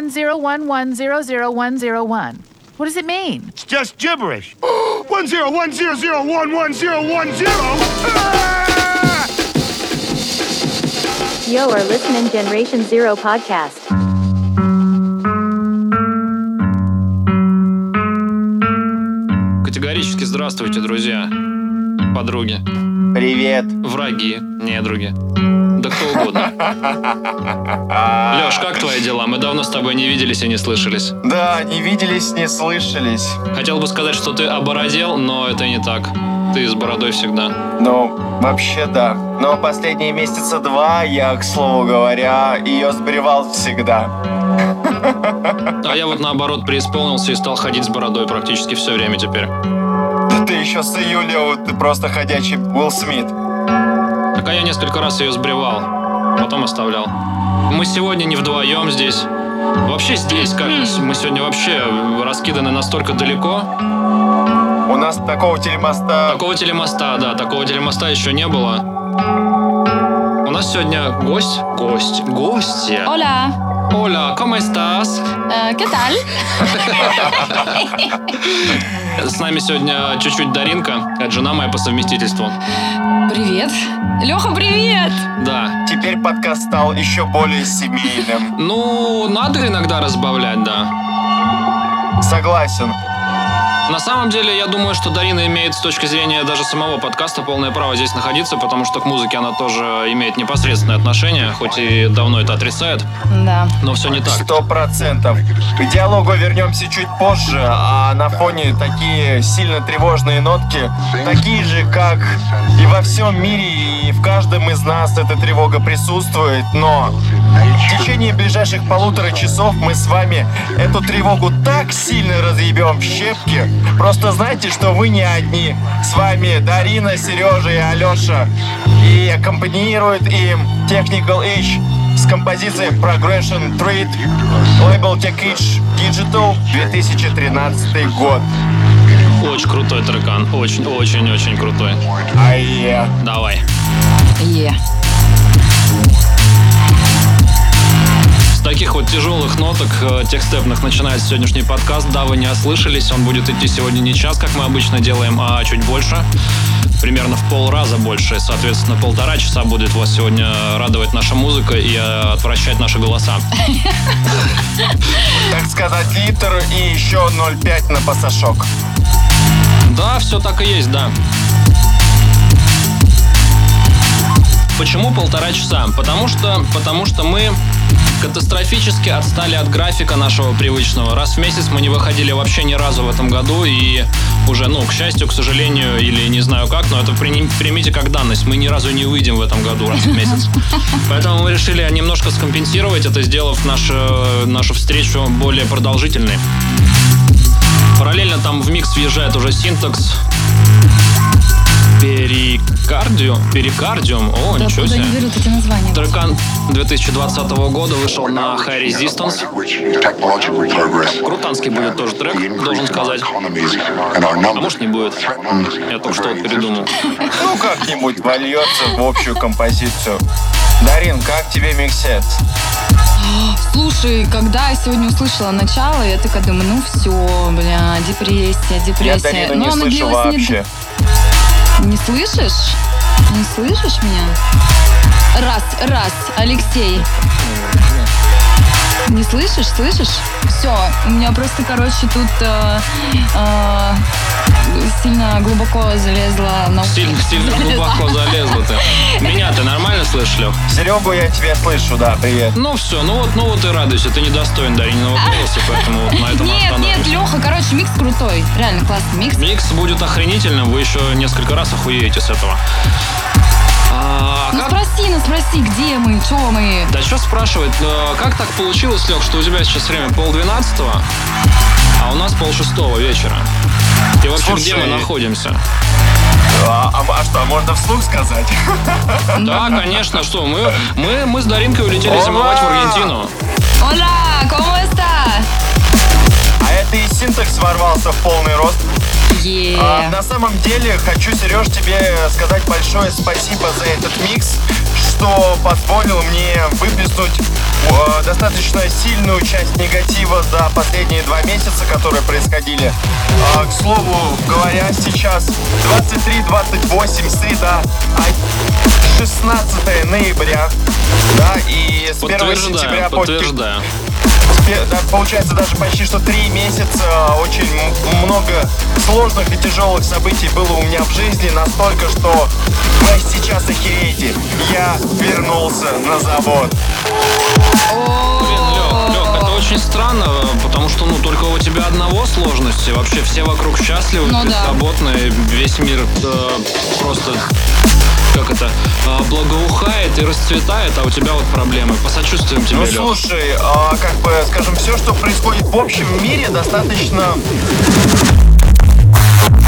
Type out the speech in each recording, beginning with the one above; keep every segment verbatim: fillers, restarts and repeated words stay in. one zero one one zero zero one zero one. What does it mean? It's just gibberish. One zero one zero zero one one zero one zero. You are listening Generation Zero podcast. Категорически здравствуйте, друзья, подруги. Привет. Враги, недруги. Да кто угодно. Лёш, как твои дела? Мы давно с тобой не виделись и не слышались. Да, не виделись, не слышались. Хотел бы сказать, что ты обородел, но это не так. Ты с бородой всегда. Ну, вообще да. Но последние месяца два я, к слову говоря, ее сбривал всегда. А я вот наоборот преисполнился и стал ходить с бородой практически все время теперь. Да ты еще с июля, вот ты просто ходячий Уилл Смит. Так а я несколько раз ее сбривал, потом оставлял. Мы сегодня не вдвоем здесь. Вообще здесь как-то. Мы сегодня вообще раскиданы настолько далеко. У нас такого телемоста... Такого телемоста, да, такого телемоста еще не было. У нас сегодня гость... Гость... Гостья. Оля. Hola, ¿cómo estás? ¿Qué tal? С нами сегодня чуть-чуть Даринка, это жена моя по совместительству. Привет. Леха, привет! Да. Теперь подкаст стал еще более семейным. Ну, надо иногда разбавлять, да. Согласен. На самом деле, я думаю, что Дарина имеет с точки зрения даже самого подкаста полное право здесь находиться, потому что к музыке она тоже имеет непосредственное отношение, хоть и давно это отрицает. Да. Но все не так. Сто процентов. К диалогу вернемся чуть позже, а на фоне такие сильно тревожные нотки, такие же, как и во всем мире, и в каждом из нас эта тревога присутствует, но в течение ближайших полутора часов мы с вами эту тревогу так сильно разъебем в щепки. Просто знайте, что вы не одни. С вами Дарина, Сережа и Алеша. И аккомпанирует им Technical Itch с композицией Progression Treat, лейбл Tech Itch Digital, две тысячи тринадцатый год. Очень крутой трекан, очень-очень-очень крутой. Ае. Yeah. Давай. Yeah. Таких вот тяжелых ноток техстепных начинается сегодняшний подкаст. Да, вы не ослышались, он будет идти сегодня не час, как мы обычно делаем, а чуть больше. Примерно в полраза больше, соответственно, полтора часа будет вас сегодня радовать наша музыка и отвращать наши голоса. Так сказать, литр и еще ноль пять на пасашок. Да, все так и есть, да. Почему полтора часа? Потому что, потому что мы катастрофически отстали от графика нашего привычного. Раз в месяц мы не выходили вообще ни разу в этом году, и уже, ну, к счастью, к сожалению, или не знаю как, но это примите как данность. Мы ни разу не выйдем в этом году раз в месяц. Поэтому мы решили немножко скомпенсировать это, сделав нашу, нашу встречу более продолжительной. Параллельно там в микс въезжает уже Syntax. Перикардиум? Перикардиум? О, да, ничего себе. Трекан две тысячи двадцатого года вышел на High Resistance. Крутанский будет тоже трек, должен сказать. А может не будет. Я только что передумал. Ну как-нибудь вольется в общую композицию. Дарин, как тебе миксет? Слушай, когда я сегодня услышала начало, я такая думаю, ну все, бля, депрессия, депрессия. Я Дарину не слышу вообще. Не слышишь? Не слышишь меня? Раз, раз, Алексей. Не слышишь? Слышишь? Все, у меня просто, короче, тут э, э, сильно глубоко залезла на ухо. Сильно, сильно глубоко залезла ты. Меня ты нормально слышишь, Лёх? Серёгу, я тебя слышу, да, привет. Ну все, ну вот, ну вот и радуйся, ты недостоин Дарининого голоса, поэтому вот на этом остановимся. Нет, нет, Лёха, короче, микс крутой, реально классный микс. Микс будет охренительным, вы еще несколько раз охуеете с этого. А, ну как... спроси, ну спроси, где мы, чё мы? Да что спрашивать? Как так получилось, Лёх, что у тебя сейчас время полдвенадцатого, а у нас полшестого вечера? И вообще, слушай, где мы находимся? А, а, а что, можно вслух сказать? Да, конечно, что, мы, мы, мы с Даринкой улетели Ола! Зимовать в Аргентину. Hola, ¿cómo está? А это и Синтакс ворвался в полный рост. Yeah. А, на самом деле, хочу, Сереж, тебе сказать большое спасибо за этот микс. что позволил мне выплеснуть э, достаточно сильную часть негатива за последние два месяца, которые происходили. Э, к слову говоря, сейчас двадцать три двадцать восемь, среда, шестнадцатое ноября, да, и с первого сентября по... Подтверждаю. Получается, даже почти что три месяца очень много сложных и тяжелых событий было у меня в жизни, настолько, что вы сейчас охереете. Я вернулся на завод. Блин, Лёх, Лёх, это очень странно, потому что, ну, только у тебя одного сложности. Вообще все вокруг счастливы, ну, беззаботные, да. Весь мир э, просто... как это, благоухает и расцветает, а у тебя вот проблемы. Посочувствуем тебе, ну, Лёх. Ну, слушай, а, как бы, скажем, все, что происходит в общем мире, достаточно,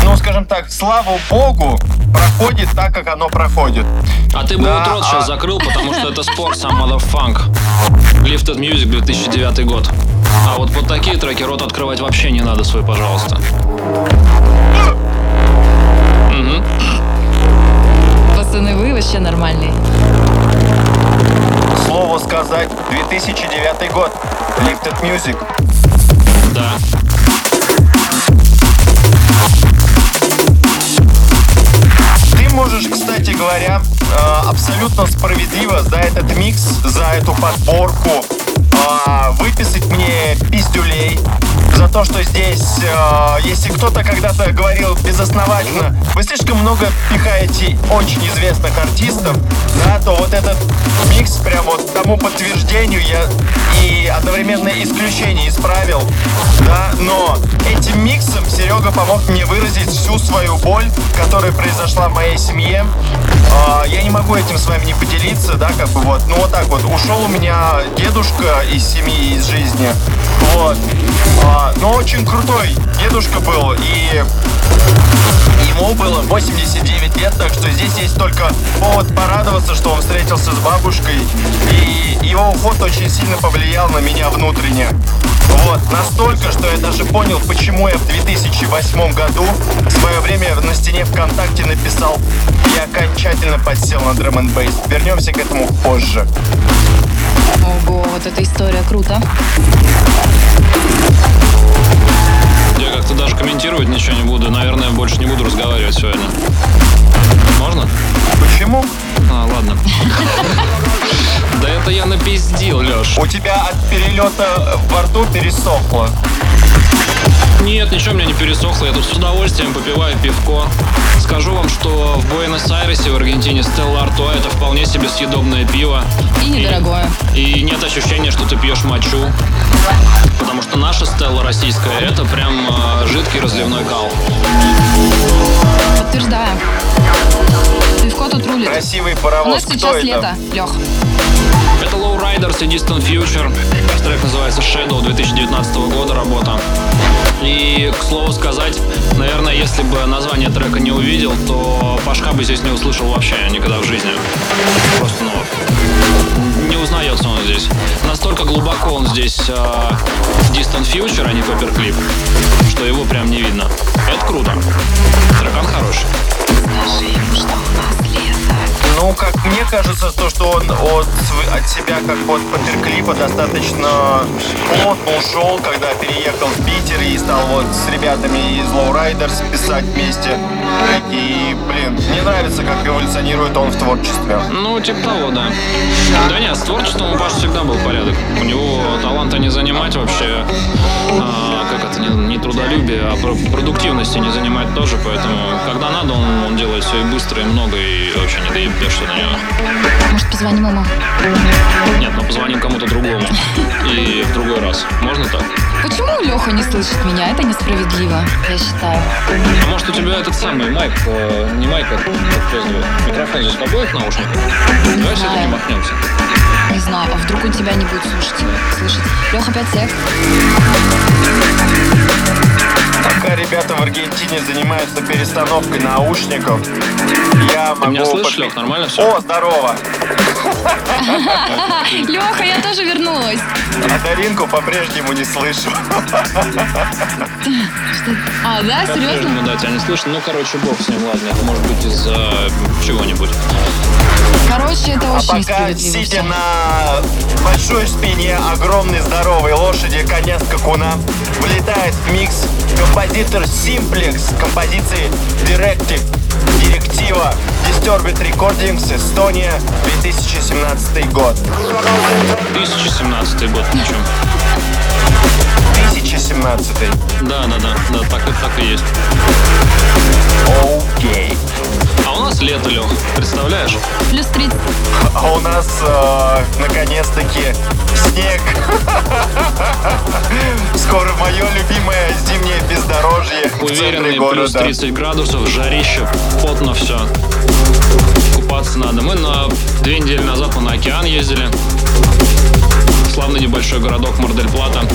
ну, скажем так, слава богу, проходит так, как оно проходит. А ты бы да, вот рот а... сейчас закрыл, потому что это Spor, сам Motherfunk. Lifted Music, две тысячи девятый год. А вот под такие треки рот открывать вообще не надо свой, пожалуйста. Вы вообще нормальный. К слову сказать, две тысячи девятый год. Lifted Music. Да. Ты можешь, кстати говоря, абсолютно справедливо за этот микс, за эту подборку выписать мне пиздюлей за то, что здесь, э, если кто-то когда-то говорил безосновательно, вы слишком много пихаете очень известных артистов, да, то вот этот микс прям вот тому подтверждению я и одновременно исключение исправил, да, но этим миксом Серега помог мне выразить всю свою боль, которая произошла в моей семье. Э, я не могу этим с вами не поделиться, да, как бы вот, ну вот так вот, ушел у меня дедушка из семьи, из жизни, вот. А, но очень крутой дедушка был, и ему было восемьдесят девять лет, так что здесь есть только повод порадоваться, что он встретился с бабушкой, и его уход очень сильно повлиял на меня внутренне. Вот, настолько, что я даже понял, почему я в две тысячи восьмом году в свое время на стене ВКонтакте написал: «Я окончательно подсел на Drum энд Bass». Вернемся к этому позже. Ого, вот эта история круто. Я как-то даже комментировать ничего не буду. Наверное, больше не буду разговаривать сегодня. Можно? Почему? А, ладно. Да это я напиздил, Лёш. У тебя от перелета во рту пересохло. Нет, ничего у меня не пересохло. Я тут с удовольствием попиваю пивко. Скажу вам, что в Буэнос-Айресе, в Аргентине, Stella Artois — это вполне себе съедобное пиво. И недорогое. И, и нет ощущения, что ты пьешь мочу. Потому что наша Стелла российская — это прям э, жидкий разливной кал. Подтверждаю. Пивко тут рулит. Красивый паровоз. У нас Кто сейчас это? лето, Лёх. Это LowRIDERz и Distant Future. Трек называется Shadow, две тысячи девятнадцатого года работа. И, к слову сказать, наверное, если бы название трека не увидел, то Пашка бы здесь не услышал вообще никогда в жизни. Просто, ну, не узнается он здесь. Настолько глубоко он здесь э, Distant Future, а не Paperclip, что его прям не видно. Это круто. Трекан хороший. Скажи им, что у нас лето. Ну, как мне кажется, то, что он от, от себя, как от Паперклипа, достаточно плотно ушел, когда переехал в Питер и стал вот с ребятами из LowRIDERz писать вместе. И, блин, мне нравится, как эволюционирует он в творчестве. Ну, типа того, да. Да нет, с творчеством у Паши всегда был порядок. У него таланта не занимать вообще, а, как это, не, не трудолюбие, а продуктивности не занимать тоже, поэтому, когда надо, он, он делает все и быстро, и много, и вообще не доеб. Может, позвоним ему? Нет, мы позвоним кому-то другому. И в другой раз. Можно так? Почему Леха не слышит меня? Это несправедливо, я считаю. А может, у тебя этот самый майк, э, не майк, а микрофон здесь побоит наушник? Давай все-таки махнемся. Не знаю, а вдруг он тебя не будет слушать? Слышать. Леха, опять секс. Пока ребята в Аргентине занимаются перестановкой наушников, я могу... Ты меня слышишь, под... Лёх, нормально все? О, здорово! Леха, я тоже вернулась. А Даринку по-прежнему не слышу. А, да? Серьезно? Ну да, тебя не слышно. Ну, короче, бог с ним, ладно. Это может быть из-за чего-нибудь. Короче, это очень справедливо. А пока, сидя на большой спине огромной здоровой лошади коня скакуна, влетает в микс композитор Symplex композиции Directive. Директива Disturbed Recordings, Эстония, две тысячи семнадцатый год. две тысячи семнадцатый год, ничего. две тысячи семнадцатый. Да, да, да, да, так, так и есть. Окей. А у нас лето, Лёх, представляешь? плюс тридцать. А у нас, э, наконец-таки, снег. Скоро мое любимое зимнее бездорожье в центре города. Уверенный, плюс тридцать градусов, жарище, потно все. Купаться надо. Мы на две недели назад мы на океан ездили. Славный небольшой городок Мар-дель-Плата.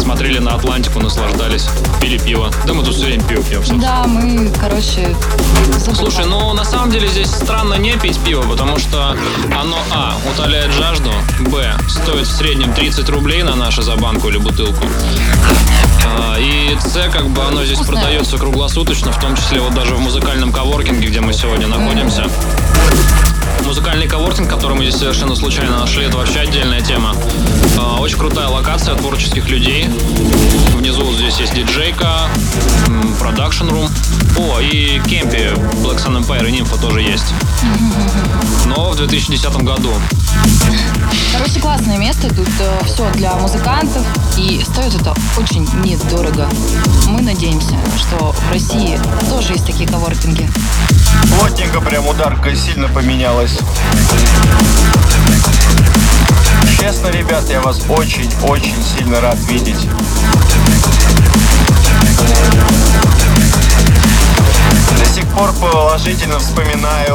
Смотрели на Атлантику, наслаждались, пили пиво. Да мы тут все время пиво пьем, собственно. Да, мы, короче... Забыла. Слушай, ну на самом деле здесь странно не пить пиво, потому что оно, а, утоляет жажду, б, стоит в среднем тридцать рублей на наши за банку или бутылку. А, и с, как бы оно здесь вкусное. Продается круглосуточно, в том числе вот даже в музыкальном коворкинге, где мы сегодня находимся. Музыкальный коворкинг, который мы здесь совершенно случайно нашли, это вообще отдельная тема. Очень крутая локация творческих людей. Внизу здесь есть диджейка, продакшн рум. О, и Кемпи, Black Sun Empire и Нимфа тоже есть. Но в две тысячи десятом году. Короче, классное место. Тут э, все для музыкантов. И стоит это очень недорого. Мы надеемся, что в России тоже есть такие коворкинги. Плотненько прям ударка сильно поменялась. Честно, ребят, я вас очень-очень сильно рад видеть. До сих пор положительно вспоминаю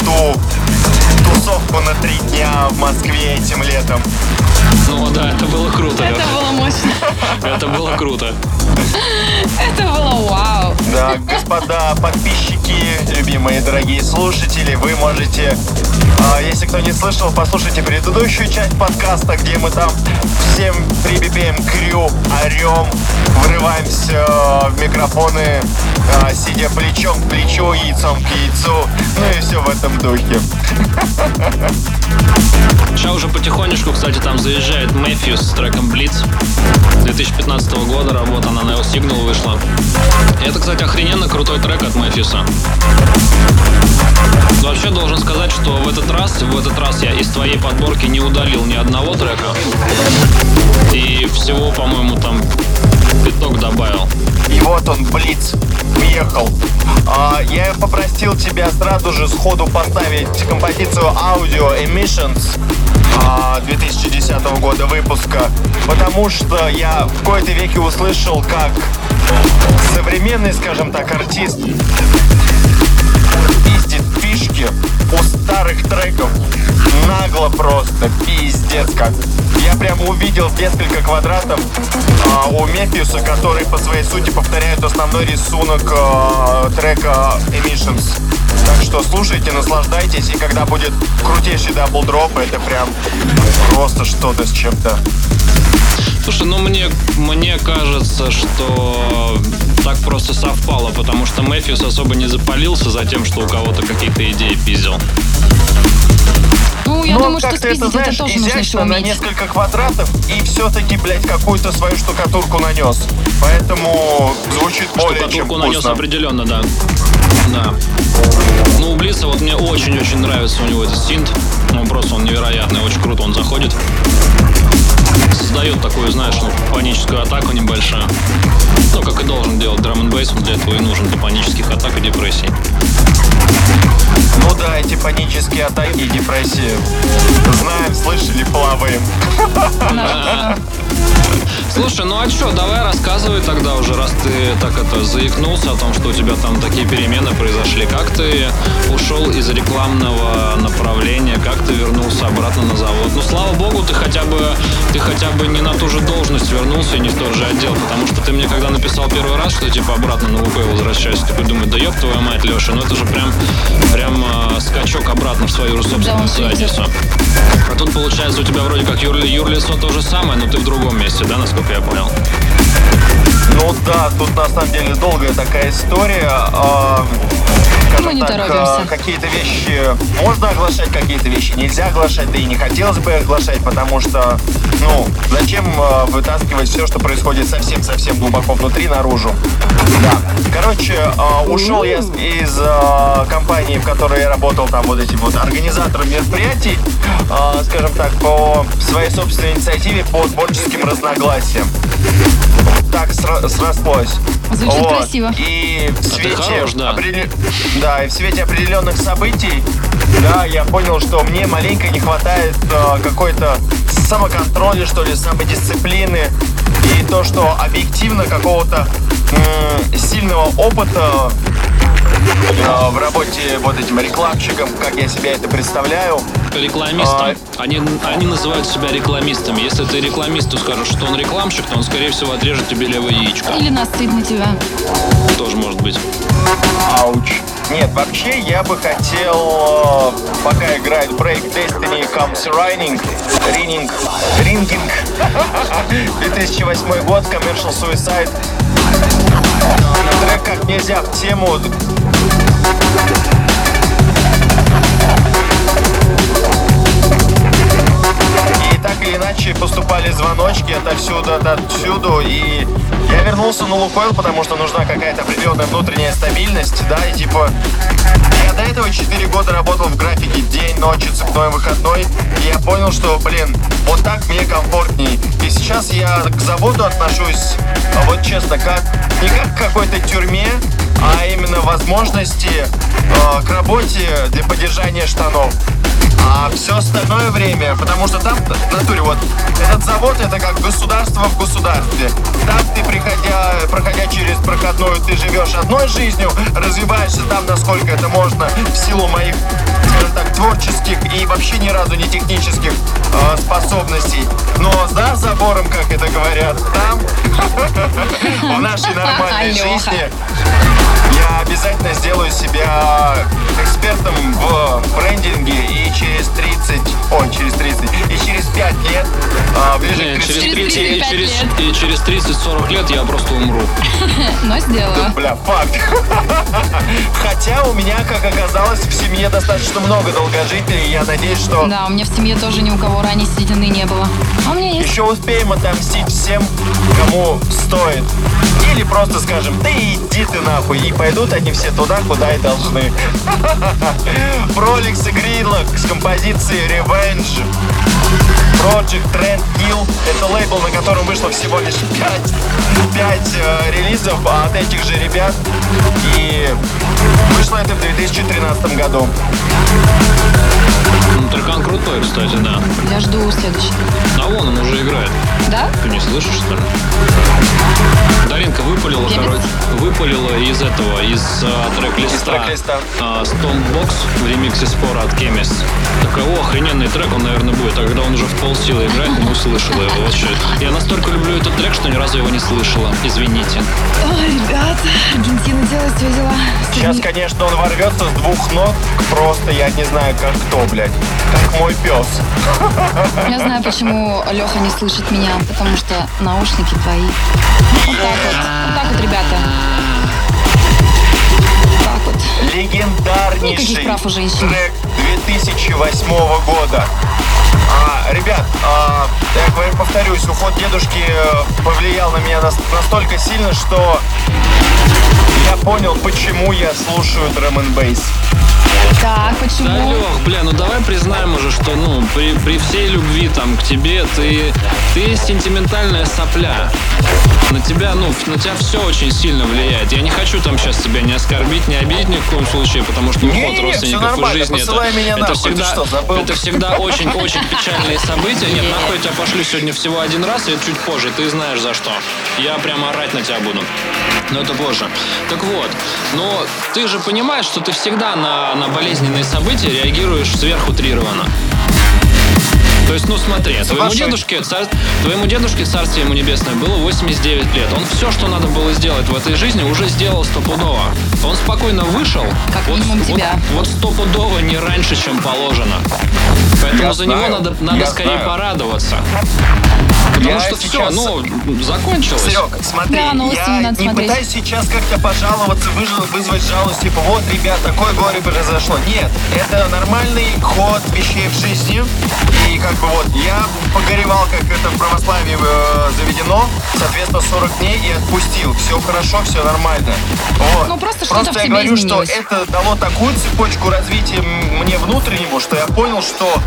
ту тусовку на три дня в Москве этим летом. Ну да, это было круто. Это было мощно. Это было круто. Это было вау. Да, господа подписчики, любимые дорогие слушатели, вы можете, если кто не слышал, послушайте предыдущую часть подкаста, где мы там всем прибиваем крю, орем, врываемся в микрофоны, сидя плечом к плечу, яйцом к яйцу, ну и все в этом духе. Сейчас уже потихонечку, кстати, там заезжает Mefius с треком Blitz. две тысячи пятнадцатого года работа на Neo-Signal вышла. И это, кстати, охрененно крутой трек от Mefius. Вообще должен сказать, что в этот раз, в этот раз я из твоей подборки не удалил ни одного трека. И всего, по-моему, там пяток добавил. И вот он, Блиц, уехал. А, я попросил тебя сразу же сходу поставить композицию Audio Emissions две тысячи десятого года выпуска, потому что я в кои-то веки услышал, как современный, скажем так, артист пиздит фишки у старых треков. Нагло просто, пиздец как. Я прям увидел несколько квадратов а, у Mefius, который по своей сути повторяет основной рисунок а, трека Emissions. Так что слушайте, наслаждайтесь, и когда будет крутейший дабл-дроп, это прям просто что-то с чем-то. Слушай, ну мне, мне кажется, что так просто совпало, потому что Mefius особо не запалился за тем, что у кого-то какие-то идеи пиздил. Ну, я Но думаю, что спиздить это, знаешь, это тоже нужно еще уметь. На несколько квадратов и все-таки, блядь, какую-то свою штукатурку нанес. Поэтому звучит более чем вкусно. Штукатурку нанес определенно, да. Да. Ну, у Блица вот мне очень-очень нравится у него этот синт. Ну, просто он невероятный, очень круто он заходит. Создает такую, знаешь, ну, паническую атаку небольшую. Ну, как и должен делать драм-н-бейс, он для этого и нужен, для панических атак и депрессий. Ну да, эти панические атаки и депрессии. Знаем, слышали, плаваем. Слушай, ну а чё, давай рассказывай тогда уже, раз ты так это заикнулся о том, что у тебя там такие перемены произошли. Как ты ушел из рекламного направления, как ты вернулся обратно на завод? Ну, слава богу, ты хотя бы, ты хотя бы не на ту же должность вернулся и не в тот же отдел, потому что ты мне когда написал первый раз, что типа обратно на Лукойл возвращаюсь, ты придумаешь, да ёб твою мать, Лёша, ну это же прям, прям э, скачок обратно в свою собственную задницу. А тут получается у тебя вроде как юрли, юрлицо то же самое, но ты в другом месте, да, насколько я понял? Ну да, тут на самом деле долгая такая история. Э, Мы не так, торопимся. Э, какие-то вещи можно оглашать, какие-то вещи нельзя оглашать, да и не хотелось бы оглашать, потому что, ну, зачем э, вытаскивать все, что происходит совсем-совсем глубоко внутри, наружу. Да. Короче, э, ушел я из э, компании, в которой я работал, там вот этим вот организатором мероприятий, э, скажем так, по своей собственной инициативе, по творческим разногласиям. Так сра- срослось. Звучит вот. Красиво. И в свете, а хорош, да. Определ... да, и в свете определенных событий, да, я понял, что мне маленько не хватает э, какой-то самоконтроля, что ли, самодисциплины. И то, что объективно какого-то э, сильного опыта э, в работе вот этим рекламщиком, как я себе это представляю. Рекламистом. А... Они, они называют себя рекламистами. Если ты рекламисту скажешь, что он рекламщик, то он, скорее всего, отрежет тебе левое яичко. Или настыд на тебя. Тоже может быть. Ауч. Нет, вообще я бы хотел, пока играет Break Destiny Comes Running, Ringing, Ringing, две тысячи восьмой год, Commercial Suicide. Трек как нельзя в тему. Так или иначе поступали звоночки отовсюду, отовсюду, и я вернулся на Лукойл, потому что нужна какая-то определенная внутренняя стабильность, да, и типа я до этого четыре года работал в графике день, ночи, цепной, выходной, и я понял, что, блин, вот так мне комфортней. И сейчас я к заводу отношусь, вот честно, как не как к какой-то тюрьме, а именно возможности э, к работе для поддержания штанов. А все остальное время, потому что там, в натуре, вот, этот завод, это как государство в государстве. Там ты, приходя, проходя через проходную, ты живешь одной жизнью, развиваешься там, насколько это можно, в силу моих, скажем так, творческих и вообще ни разу не технических э, способностей. Но за забором, как это говорят, там, в нашей нормальной жизни, я обязательно сделаю себя экспертом в брендинге и через тридцать, ой, через тридцать, и через пять лет, а, ближе Нет, к тридцати, через тридцать, тридцать, и, через, лет. И через тридцать-сорок лет я просто умру. Но сделаю. Да, бля, факт. Хотя у меня, как оказалось, в семье достаточно много долгожителей, я надеюсь, что... Да, у меня в семье тоже ни у кого ранней седины не было. А у меня есть. Еще успеем отомстить всем, кому стоит. Или просто скажем, да иди ты нахуй, и пойдут они все туда, куда и должны. Проликс и Гридлок с композицией Revenge. Project Trendkill — это лейбл, на котором вышло всего лишь пять, пять э, релизов от этих же ребят. И вышло это в две тысячи тринадцатом году. Ну, только он крутой, кстати, да. Я жду следующий. А вон он уже играет. Да? Ты не слышишь, что ли? Даринка выпалила, короче, выпалила из этого, из э, трек-листа э, Stonebox в ремиксе Spor от Kempi. Такой, о, охрененный трек, он, наверное, будет. А когда он уже в полсилы играет, не услышала его вообще. Я настолько люблю этот трек, что ни разу его не слышала. Извините. Ой, ребят, Аргентина делает свои дела. Сейчас, конечно, он ворвется с двух ног. Просто я не знаю, как кто, блядь. Как мой пес. Я знаю, почему Леха не слышит меня. Потому что наушники твои. Вот так вот. Вот так вот, ребята. Вот так вот. Легендарнейший трек две тысячи восьмого года. А, ребят, а, я говорю, повторюсь, уход дедушки повлиял на меня настолько сильно, что я понял, почему я слушаю drum and bass. Так, почему? Да, Лёх, бля, ну давай признаем уже, что, ну, при, при всей любви там к тебе, ты, ты сентиментальная сопля. На тебя, ну, на тебя все очень сильно влияет. Я не хочу там сейчас тебя не оскорбить, не обидеть ни в коем случае, потому что уход не, родственников в жизни это, это, всегда, что, это всегда очень-очень печальные события. Нет, нахуй я тебя пошлю сегодня всего один раз, и чуть позже, ты знаешь за что. Я прямо орать на тебя буду. Но это позже. Так вот, но ты же понимаешь, что ты всегда на, на болезненные события реагируешь сверхутрированно. То есть, ну смотри, твоему дедушке, царь, твоему дедушке, царствие ему небесное, было восемьдесят девять лет. Он все, что надо было сделать в этой жизни, уже сделал стопудово. Он спокойно вышел, как вот, минимум тебя. Вот, вот стопудово не раньше, чем положено. Поэтому я за знаю, него надо, надо скорее знаю. порадоваться. Потому я что все, ну, закончилось. Серег, смотри, да, я не, не пытаюсь сейчас как-то пожаловаться, вызвать жалость, типа, вот, ребят, такое горе произошло. Нет, это нормальный ход вещей в жизни. И как бы вот, я погоревал, как это в православии э, заведено, соответственно, сорок дней и отпустил. Все хорошо, все нормально. Вот. Ну, просто просто я говорю, изменилось. Что это дало такую цепочку развития мне внутреннему, что я понял, что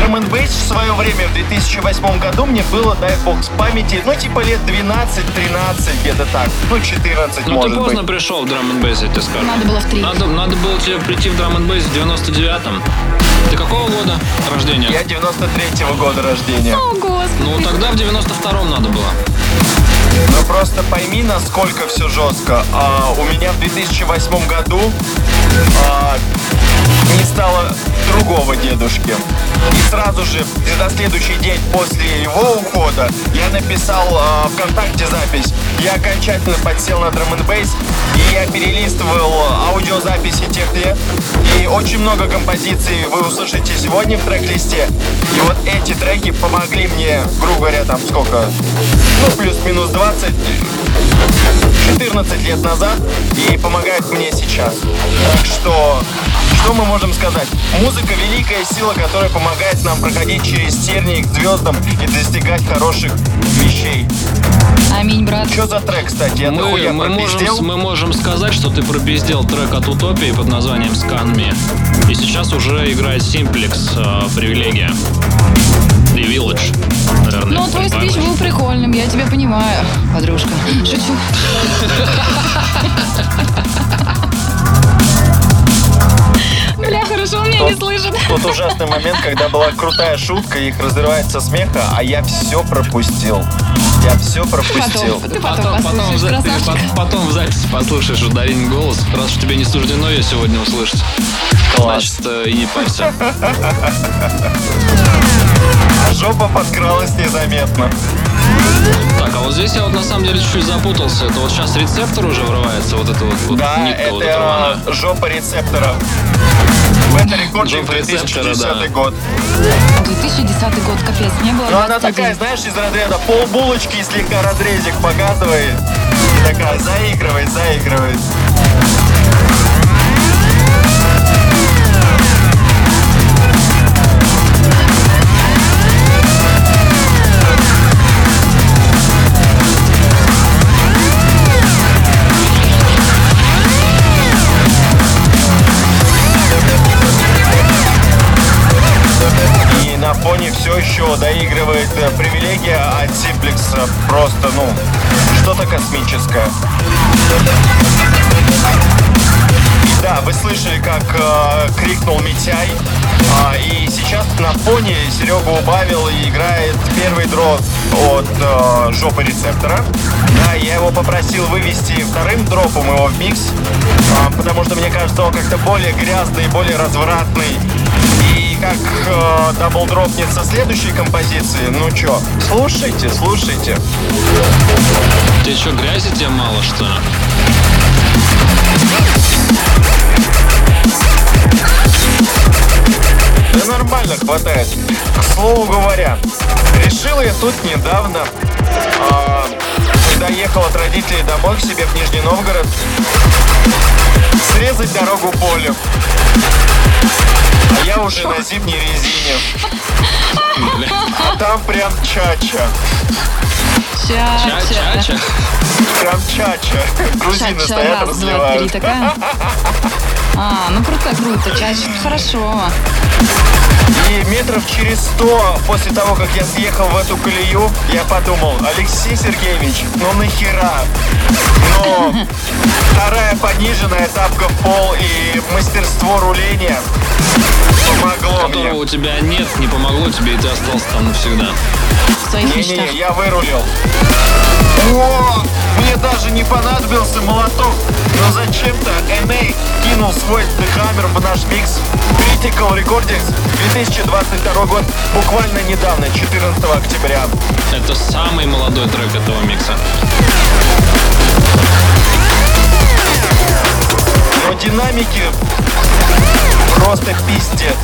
Drum энд Bass в свое время, в две тысячи восьмом году, мне было, дай бог, с памяти, ну, типа лет двенадцать-тринадцать, где-то так, ну, четырнадцать, ну, может быть. Ну, ты поздно быть. пришел в Drum энд Bass, я тебе скажу. Надо было в три. Надо, надо было тебе прийти в Drum энд Bass в девяносто девятом. Ты какого года рождения? Я девяносто третьего года рождения. О, Господи. Ну, тогда в девяносто втором надо было. Ну, просто пойми, насколько все жестко. А, у меня в две тысячи восьмом году... А, не стало другого дедушки. И сразу же, на следующий день после его ухода, я написал э, ВКонтакте запись. Я окончательно подсел на Drum энд Bass, и я перелистывал аудиозаписи тех лет. И очень много композиций вы услышите сегодня в трек-листе. И вот эти треки помогли мне, грубо говоря, там сколько, ну, плюс-минус двадцать, четырнадцать лет назад, и помогают мне сейчас. Так что... Что мы можем сказать? Музыка — великая сила, которая помогает нам проходить через тернии к звездам и достигать хороших вещей. Аминь, брат. Что за трек, кстати? Это мы, хуя мы, можем, мы можем сказать, что ты пропиздел трек от Utopia под названием Scan Me. И сейчас уже играет Symplex, э, Привилегия. The Village. Наверное, ну, твой спич был прикольным, я тебя понимаю, подружка. Шучу. Бля, хорошо, он меня тот, не слышит. Тот ужасный момент, когда была крутая шутка, их разрывает со смеха, а я все пропустил. Я все пропустил. Потом, ты потом, потом, потом, за, ты, потом в записи послушаешь ударение голос, раз уж тебе не суждено ее сегодня услышать. Класс. Значит, и не парься. А жопа подкралась незаметно. Так, а вот здесь я вот на самом деле чуть-чуть запутался. Это вот сейчас рецептор уже врывается, вот это вот. Да, вот, нитка, это вот эта жопа рецептора. В это рекординг две тысячи десятый да. год. две тысячи десятый год, капец, не было. Ну она такая, знаешь, из разряда полбулочки и слегка разрезик показывает. И такая заигрывает, заигрывает. На фоне все еще доигрывает Привилегия от Symplex, просто, ну, что-то космическое. И да, вы слышали, как э, крикнул Митяй, э, и сейчас на фоне Серега убавил и играет первый дроп от э, жопы рецептора. Да, я его попросил вывести вторым дропом его в микс, э, потому что, мне кажется, он как-то более грязный, более развратный. Как э, дабл дропнет со следующей композиции, ну чё, слушайте, слушайте. Тебе чё, грязи тебе мало, что ли? Да нормально хватает. К слову говоря, решила я тут недавно, э, когда ехал от родителей домой к себе в Нижний Новгород, срезать дорогу полем. А я уже на зимней резине. А там прям чача. Чача. Прям чача. Грузины стоят, раз, разливают. Два, три, такая? А, ну круто, круто. Чача, хорошо. И метров через сто после того, как я съехал в эту колею, я подумал, Алексей Сергеевич, ну нахера? Но вторая пониженная тапка в пол и мастерство руления помогло Которого мне. У тебя нет, не помогло тебе, и ты остался там навсегда. Не-не-не, я вырулил. О, мне даже не понадобился молоток. Но но зачем-то Enei кинул свой хаммер в наш микс. Critical Recordings, две тысячи двадцать второй год, буквально недавно, четырнадцатого октября. Это самый молодой трек этого микса. Но динамики просто пиздец.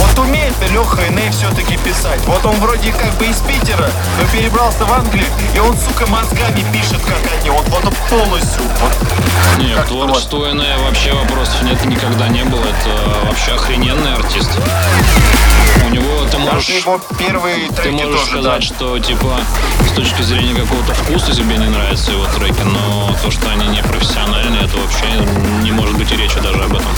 Вот умеет Леха Enei все-таки писать. Вот он вроде как бы из Питера, но перебрался в Англию, и он, сука, мозгами пишет, как они. Вот, вот он полностью. Вот, нет, творчество Enei вообще вопросов нет, никогда не было. Это вообще охрененный артист. У него ты можешь, его первые треки ты можешь тоже, сказать, да. Что типа с точки зрения какого-то вкуса тебе не нравятся его треки, но то, что они не профессиональные, это вообще не может быть и речи даже об этом.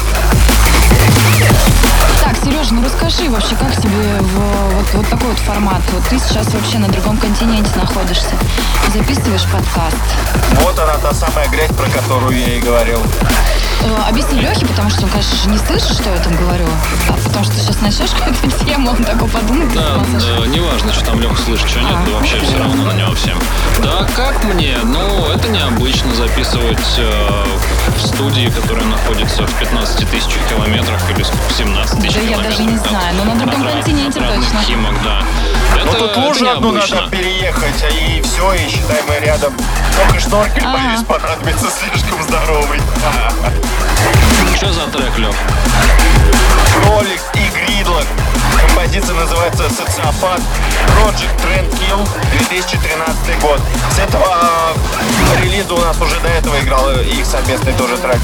Так, Сережа, ну расскажи вообще, как тебе в, вот, вот такой вот формат? Вот ты сейчас вообще на другом континенте находишься, записываешь подкаст. Вот она, та самая грязь, про которую я и говорил. Э, объясни Лехе, потому что он, конечно же, не слышит, что я там говорю. А потому что сейчас начнешь какую-то тему, он такой подумает. Да, да, не важно, что там Леха слышит, что а, нет, да вообще все равно на него всем. Да, как мне? Ну, это необычно записывать э, в студии, которая находится в пятнадцати тысячах километрах или в семнадцати тысячах. Да я даже не знаю, но на другом континенте точно. Химок, да. Это, но тут лужу одну надо переехать, и все, и считай, мы рядом. Только шноркель, ага. Боюсь, понадобится слишком здоровый. Что за трек, Лёв? Кролик и Gridlok. Композиция называется «Социопат». Project Trendkill, две тысячи тринадцатый год. С этого релиза у нас уже до этого играл их совместный тоже трек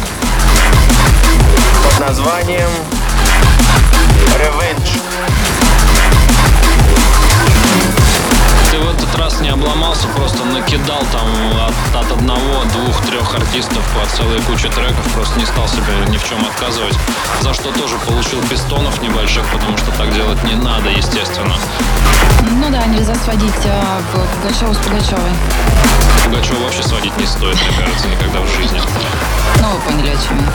под названием Revenge. Ты в этот раз не обломался, просто накидал там от, от одного, двух, трех артистов по целой куче треков, просто не стал себе ни в чем отказывать, за что тоже получил пистонов небольших, потому что так делать не надо, естественно. Ну да, нельзя сводить а, Пугачёва с Пугачёвой. Пугачёва вообще сводить не стоит, мне кажется, никогда в жизни. Ну вы поняли, о чем я.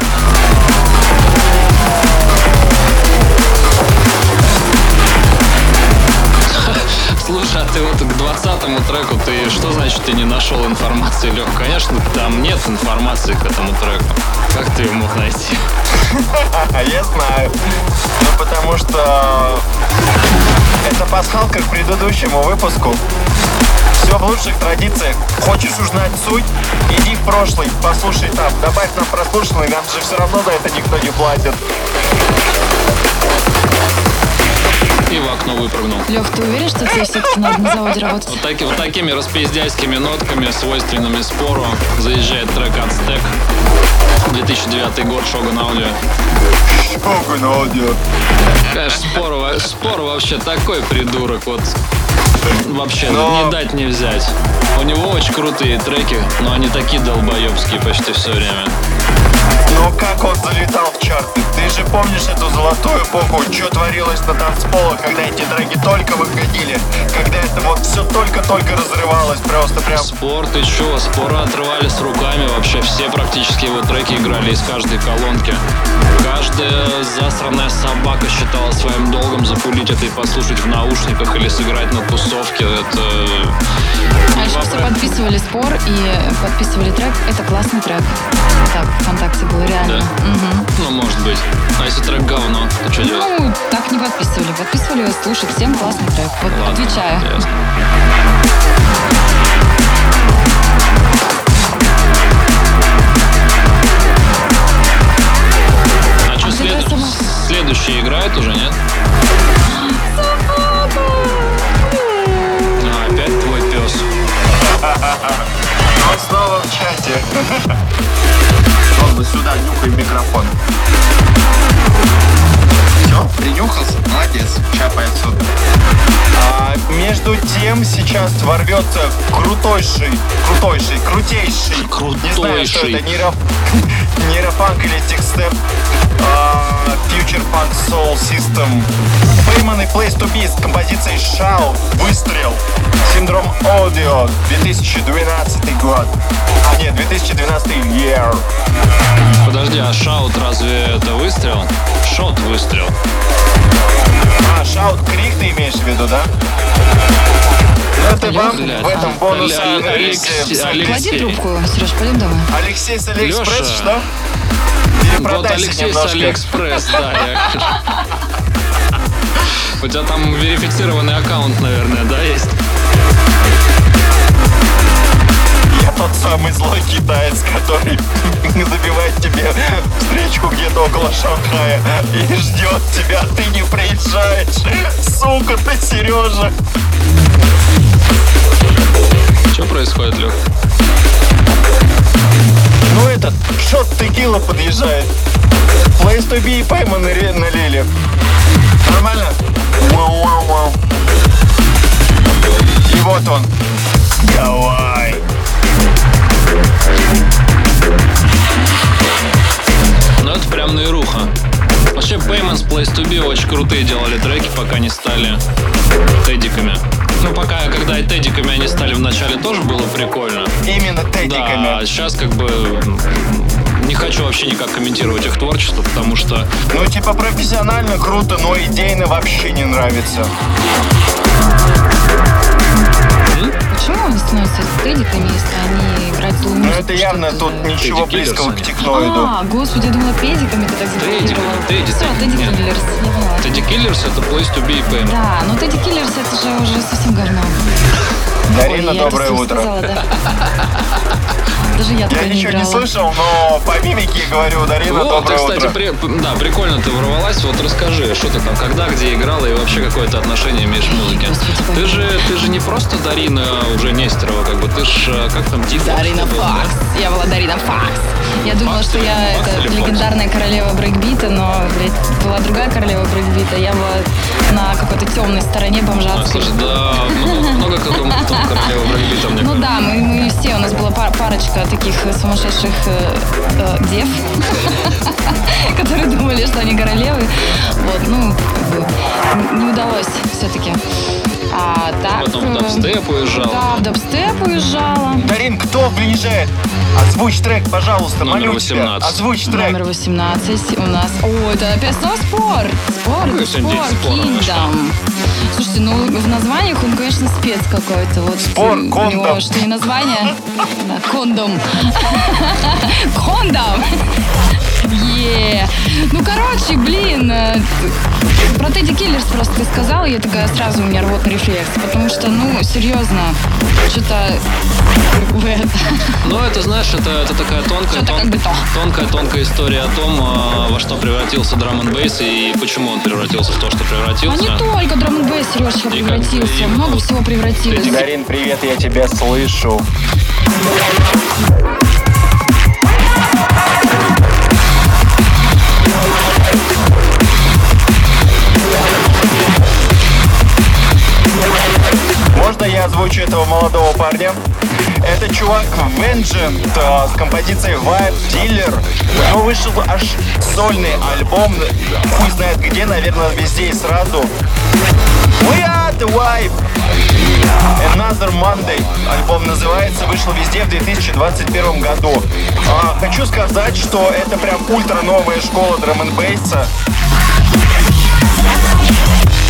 Слушай, а ты вот к двадцатому треку, ты что значит ты не нашел информации, Лёх? Конечно, там нет информации к этому треку. Как ты его мог найти? Я знаю. Ну потому что это пасхалка к предыдущему выпуску. Все в лучших традициях. Хочешь узнать суть? Иди в прошлый, послушай там, добавь нам прослушанный, нам же все равно за это никто не платит. И в окно выпрыгнул. Лёх, ты уверен, что тебе все-таки надо на заводе работать? Вот, таки, вот такими распиздяйскими нотками, свойственными спору, заезжает трек «Ацтек». две тысячи девятый год, Шоган Аудио. Шоган Аудио. Конечно, спор, спор вообще такой придурок, вот. Вообще, но... не дать не взять. У него очень крутые треки, но они такие долбоебские почти все время. Но как он залетал в чарты? Ты же помнишь эту золотую эпоху, что творилось на танцполах, когда эти треки только выходили, когда это вот все только-только разрывалось, просто прям... Спор, ты чё? Спора отрывались руками, вообще все практически его треки играли из каждой колонки. Каждая засранная собака считала своим долгом запулить это и послушать в наушниках или сыграть на тусовке, это... А еще все подписывали спор и подписывали трек, это классный трек. Так, ВКонтакте было реально. Да? Угу. Ну, может быть. А если трек говно, то что ну, делать? Ну, так не подписывали. Подписывали, слушать всем классный трек. Вот, ладно, отвечаю. Ясно. А что, а след... следующий играет уже, нет? А, опять твой пес. Он снова в чате. Ладно, сюда, нюхай микрофон. Все, принюхался? Молодец, чапай отсюда. А, между тем сейчас ворвется крутойший, крутойший, крутейший. Крутойший. Не знаю, что это, нейрофанк или текстеп. Future Punk Soul System. Paimon и Place ту би с композицией Shout, Выстрел. Syndrome Audio, две тысячи двенадцатый год. А нет, две тысячи двенадцатый year. Подожди, а Shout разве это выстрел? Shot выстрел. А, Shout крик ты имеешь в виду, да? Это вам в этом бонусе. Клади трубку, Сереж, пойдем домой. Алексей с Алиэкспресс, что? Вот Алексей с Алиэкспресс, да. У тебя там верифицированный аккаунт, наверное, да, есть? Тот самый злой китаец, который забивает тебе встречку где-то около Шанхая и ждет тебя, ты не приезжаешь. Сука ты, Сережа. Что происходит, Лёх? Ну этот, шот текила подъезжает. Place ту би и Paimon налили. Нормально? Вау-вау-вау. И вот он. Давай. Ну это прям наируха. Вообще Paimon с Place ту би очень крутые делали треки, пока не стали тедиками. Ну пока, когда и тедиками они стали в начале, тоже было прикольно. Именно тедиками. Да, сейчас как бы не хочу вообще никак комментировать их творчество, потому что... Ну типа профессионально круто, но идейно вообще не нравится. Почему они становятся тедиками, если они играют злую музыку? Ну это явно тут ничего близкого к техноиду. А, господи, я думала, педиками ты так зафиксировал. Тедди, Тедди Киллерс. Тедди Киллерс — это Place ту би и Paimon. Да, но Тедди Киллерс — это же уже совсем говно. Дарина, доброе утро. Даже я Я ничего не слышал, но по мимике говорю, Дарина, доброе утро. Кстати, да, прикольно ты ворвалась. Вот расскажи, что ты там, когда, где играла и вообще какое ты отношение имеешь к музыке. Ты же, ты же не просто Дарина уже Нестерова, как бы, ты ж, как там, типа... Дарина Факс. Я была Дарина Факс. Я думала, что я это легендарная королева брейкбита, но, блядь, была другая королева брейкбита. Я была на какой-то темной стороне бомжатской. Слушай, да, много какого-то королева брейкбита, мне кажется. Ну да, мы все, у нас была парочка таких сумасшедших дев, которые думали, что они королевы. Вот, ну, не удалось все-таки. А так... Потом в дабстеп уезжала. Да, в дабстеп уезжала. Дарин, кто приезжает? Озвучь трек, пожалуйста, молю тебя. Озвучь трек. Номер восемнадцать у нас... О, это опять снова Spor. Spor, Spor, Kingdom. Слушайте, ну в названиях он, конечно, спец какой-то. Вот Spor, Кондом. Что не название? Кондом. Кондом. Еее. Ну, короче, блин. Про Тедди Киллерс просто ты сказала, я такая, сразу у меня рвотный рефлекс. Потому что, ну, серьезно, что-то... Ну, это, знаешь, это, это такая тонкая, тон... тонкая, тонкая история о том, во что превратился драм-н-бейс и почему он превратился в то, что превратился. А не только драм-н-бейс, Сережечка, превратился. И... Много всего превратилось. Дарин, привет, я тебя слышу. Можно я озвучу этого молодого парня? Это чувак Vengeant а, с композицией Vibe Dealer. У него вышел аж сольный альбом. Хуй знает где, наверное, везде и сразу. We are the Vibe. Another Monday. Альбом называется, вышел везде в две тысячи двадцать первом году. А, хочу сказать, что это прям ультра новая школа драм-н-бейса.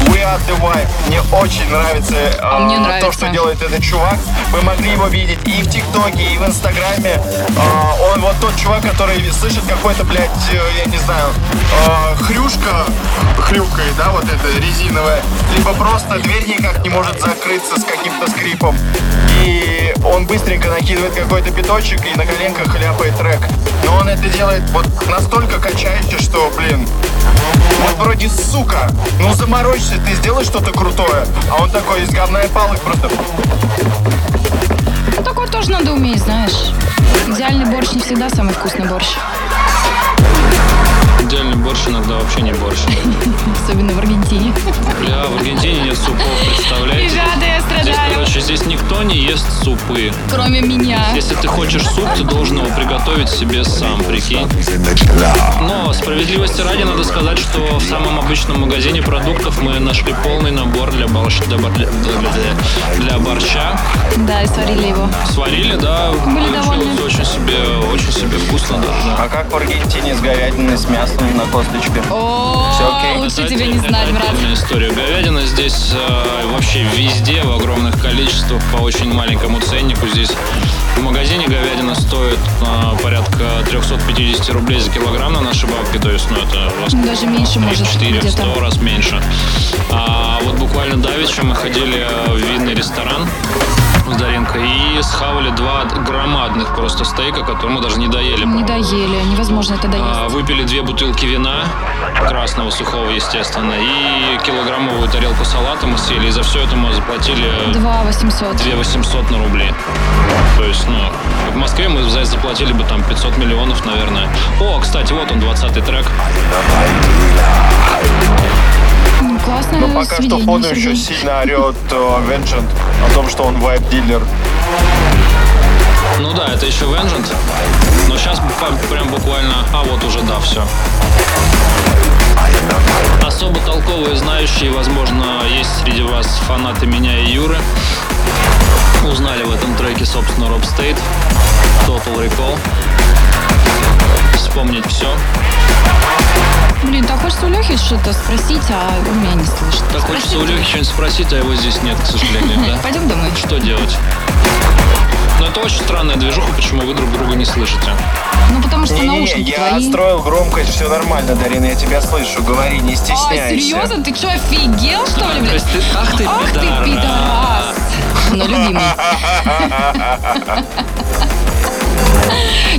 We are the Vibe. Мне очень нравится, а мне э, нравится то, что делает этот чувак. Вы могли его видеть и в ТикТоке, и в Инстаграме. Э, он вот тот чувак, который слышит какой-то, блядь, э, я не знаю, э, хрюшка хрюкает, да, вот это резиновая. Либо просто дверь никак не может закрыться с каким-то скрипом. И он быстренько накидывает какой-то биточек и на коленках ляпает трек. Но он это делает вот настолько качающе, что, блин, вот вроде сука, ну заморочься, ты сделай что-то крутое, а он такой из говна и палок просто. Ну такое тоже надо уметь, знаешь. Идеальный борщ не всегда самый вкусный борщ. Идеальный борщ иногда вообще не борщ. Особенно в Аргентине. Бля, в Аргентине нет супов, представляете? Ребята, я страдаю. Здесь, короче, здесь никто не ест супы. Кроме меня. Если ты хочешь суп, ты должен его приготовить себе сам, прикинь. Но справедливости ради надо сказать, что в самом обычном магазине продуктов мы нашли полный набор для борща. Для, бор... для борща. Да, и сварили его. Сварили, да. Были довольны. Очень, себе, очень себе вкусно даже. А как в Аргентине с говядиной, с мясом на косточке? О, лучше тебе не знать, брат. Это история. Говядина здесь э, вообще везде, в огромных количествах, по очень маленькому ценнику. Здесь в магазине говядина стоит э, порядка триста пятьдесят рублей за килограмм на наши бабки, то есть, ну, это в Москве. Даже меньше, может, где-то. сто раз меньше. А вот буквально давеча мы ходили в винный ресторан с Даринкой и схавали два громадных просто стейка, которые мы даже не доели. Не доели, невозможно это доесть. А, выпили две бутылки вина, красного, сухого, естественно, и килограммовую тарелку салата мы съели, и за все это мы заплатили... два тысячи восемьсот. две тысячи восемьсот на рубли. То есть, ну, в Москве мы за это заплатили бы там пятьсот миллионов, наверное. О, кстати, вот он, двадцатый трек. Классное сведение. Но пока что Ходор еще сильно орет Vengeant о том, что он вайп-дилер. Ну да, это еще Vengeant, но сейчас прям буквально, а вот уже да, все. Особо толковые, знающие, возможно, есть среди вас фанаты меня и Юры. Узнали в этом треке, собственно, Rob State, Total Recall. Вспомнить все. Блин, так хочется у Лехи что-то спросить, а у меня не слышно. Так спросите. Хочется у Лехи что-нибудь спросить, а его здесь нет, к сожалению, да? Пойдем домой. Что делать? Ну, это очень странная движуха, почему вы друг друга не слышите. Ну, потому что не, наушники не, я твои. Я отстроил громкость, все нормально, Дарина, я тебя слышу, говори, не стесняйся. А, серьезно? Ты что, офигел, что ли, блядь? Ах ты, ах ты, пидорас! Но любимый.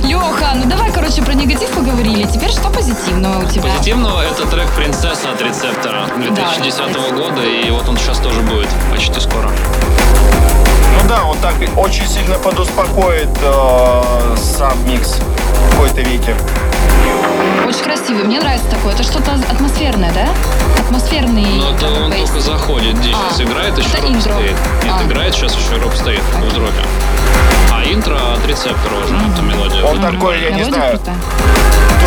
Леха, ну давай, короче, про негатив поговорили. Теперь что позитивного у тебя? Позитивного — это трек «Принцесса» от Рецептора две тысячи десятого да, года, и вот он сейчас тоже будет почти скоро. Ну да, он так очень сильно подуспокоит э, сам микс в какой-то веке. Очень красивый, мне нравится такое. Это что-то атмосферное, да? Атмосферный. Ну, это он бейс. Только заходит. Здесь а, сейчас играет, еще Rob State. Нет, а. играет сейчас еще Rob State в дропе. А интро от Рецептора уже, mm-hmm. это мелодия. Он mm-hmm. такой, я мелодия не знаю, круто.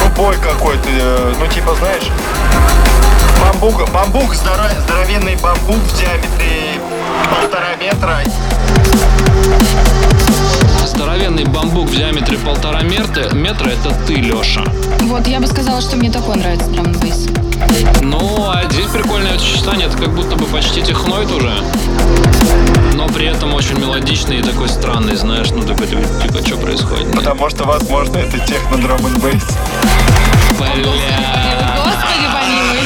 Трубой какой-то, ну типа, знаешь, бамбука. Бамбук, здоров... здоровенный бамбук в диаметре полтора метра. Здоровенный бамбук в диаметре полтора метра, метра — это ты, Леша. Вот, я бы сказала, что мне такой нравится драм-бейс. Ну, а здесь прикольное сочетание, это как будто бы почти техноид уже, но при этом очень мелодичный и такой странный, знаешь, ну такой, типа, что происходит? Нет? Потому что, возможно, это техно-драм-бейс. Бля... Господи, помилуй.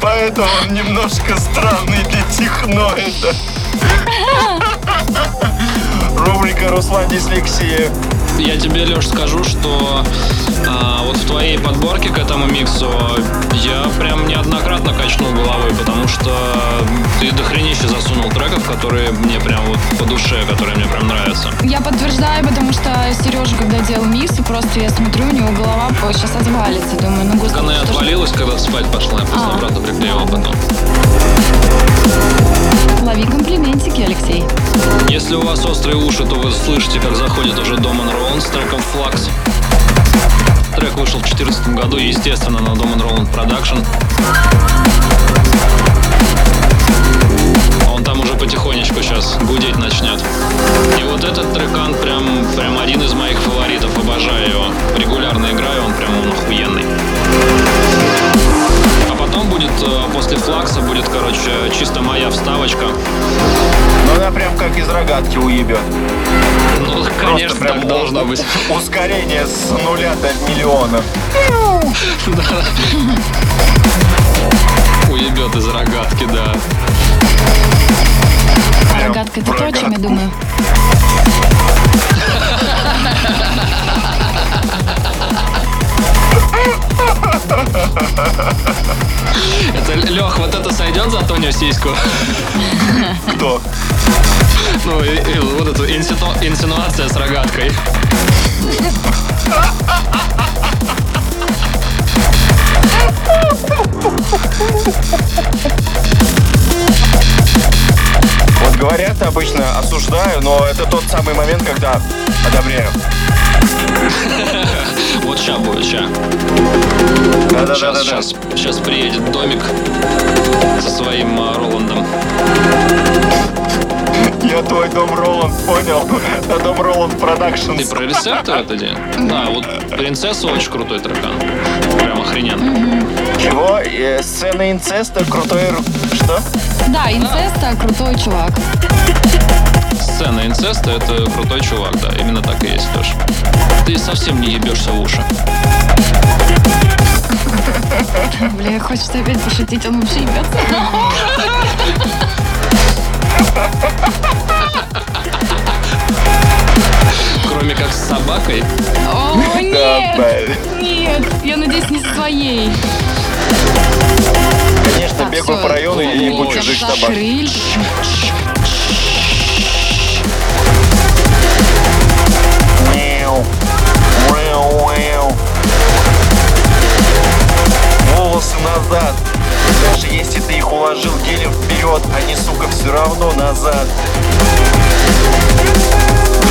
Поэтому он немножко странный для техноида. Рубрика «Руслан Дислексия». Я тебе, Леш, скажу, что а, вот в твоей подборке к этому миксу я прям неоднократно качнул головой, потому что ты дохренище засунул треков, которые мне прям вот по душе, которые мне прям нравятся. Я подтверждаю, потому что Сережа, когда делал микс, просто я смотрю, у него голова сейчас отвалится. Думаю, ну господи. Она отвалилась, же... когда спать пошла, я просто а. обратно приклеила потом. Лови комплиментики, Алексей. Если у вас острые уши, то вы слышите, как заходит уже Domin Roland с треком «Flux». Трек вышел в две тысячи четырнадцатом году, естественно, на Domin Roland Production. Он там уже потихонечку сейчас гудеть начнет. И вот этот трекан прям, прям один из моих фаворитов. Обожаю его. Регулярно играю, он прям он охуенный. Потом будет, после «Флакса» будет, короче, чисто моя вставочка. Ну, она прям как из рогатки уебет. Ну, конечно, прям так должно быть. Ускорение с нуля до миллиона. Уебет из рогатки, да. А рогатка — это то, о чем я думаю. Это, Лех, вот это сойдет за Тоню Сиську? Кто? Ну, и, и, вот эта инситу... инсинуация с рогаткой. Вот говорят, обычно осуждаю, но это тот самый момент, когда одобряю. вот ща будет, ща. Да, сейчас, да, да, сейчас, да. Сейчас приедет Домик со своим а, Роландом. Я твой Дом Роланд, понял? Это Дом Роланд Продакшнс. Ты про Ресептора тогда? Да, вот Принцесса очень крутой таракан. Прям охрененно. Его э, сцена инцеста, крутой... Что? Да, инцеста, а. Крутой чувак. Сцена инцеста — это крутой чувак, да, именно так и есть тоже. Ты совсем не ебешься в уши. Бля, хочется опять пошутить, он вообще ебется. Кроме как с собакой. О, нет, нет, я надеюсь, не с твоей. Конечно, так, бегаю все. По району и ебу чужих собак. Волосы назад. Даже если ты их уложил гелем вперед, они, сука, все равно назад.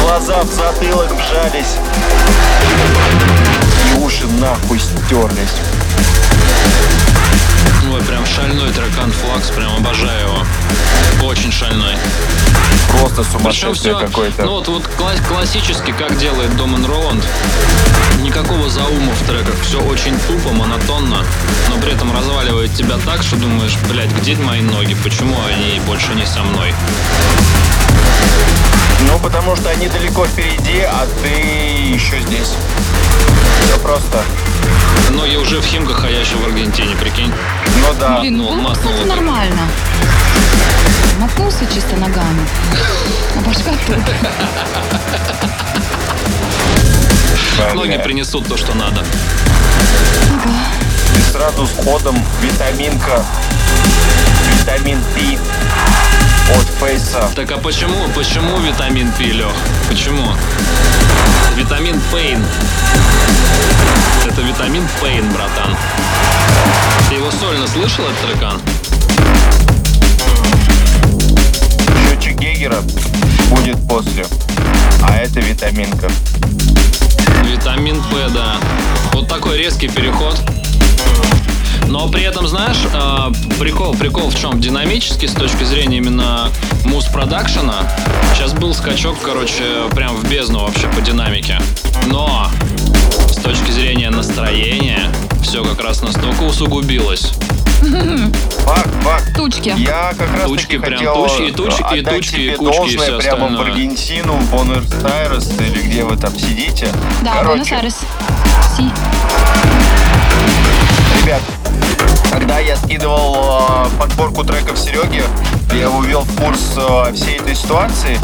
Глаза в затылок вжались. И уши нахуй стерлись. Ой, прям шальной таракан Флакс, прям обожаю его. Очень шальной. Просто сумасшествие какое-то. Ну вот, вот класс, классически, как делает Домин Роланд. Никакого заума в треках, все очень тупо, монотонно, но при этом разваливает тебя так, что думаешь, блять, где мои ноги, почему они больше не со мной? Ну, потому что они далеко впереди, а ты еще здесь. Все просто. Но я уже в Химках, а я еще в Аргентине, прикинь. Ну да. Блин, ну, ну это нормально. Мотнулся чисто ногами. А башка тут. Ноги принесут то, что надо. Ага. И сразу с ходом витаминка. Витамин Пи. От Фейса. Так а почему, почему витамин Пи, Лех? Почему? Витамин Пейн. Это витамин Пейн, братан. Ты его сольно слышал, этот трекан? Счетчик Гейгера будет после. А это витаминка. Витамин П, да. Вот такой резкий переход. Но при этом, знаешь, прикол, прикол в чем? Динамически, с точки зрения именно муз-продакшена, сейчас был скачок, короче, прям в бездну вообще по динамике. Но с точки зрения настроения все как раз настолько усугубилось. Фак, фак. Тучки. Я как раз тучки, прям тучки, и тучки, и тучки, и кучки, и все прямо остальное. В Аргентину, в Буэнос-Айрес, или где вы там сидите. Да, Буэнос-Айрес. Си. Ребят, когда я скидывал э, подборку треков Сереге, я увел в курс э, всей этой ситуации,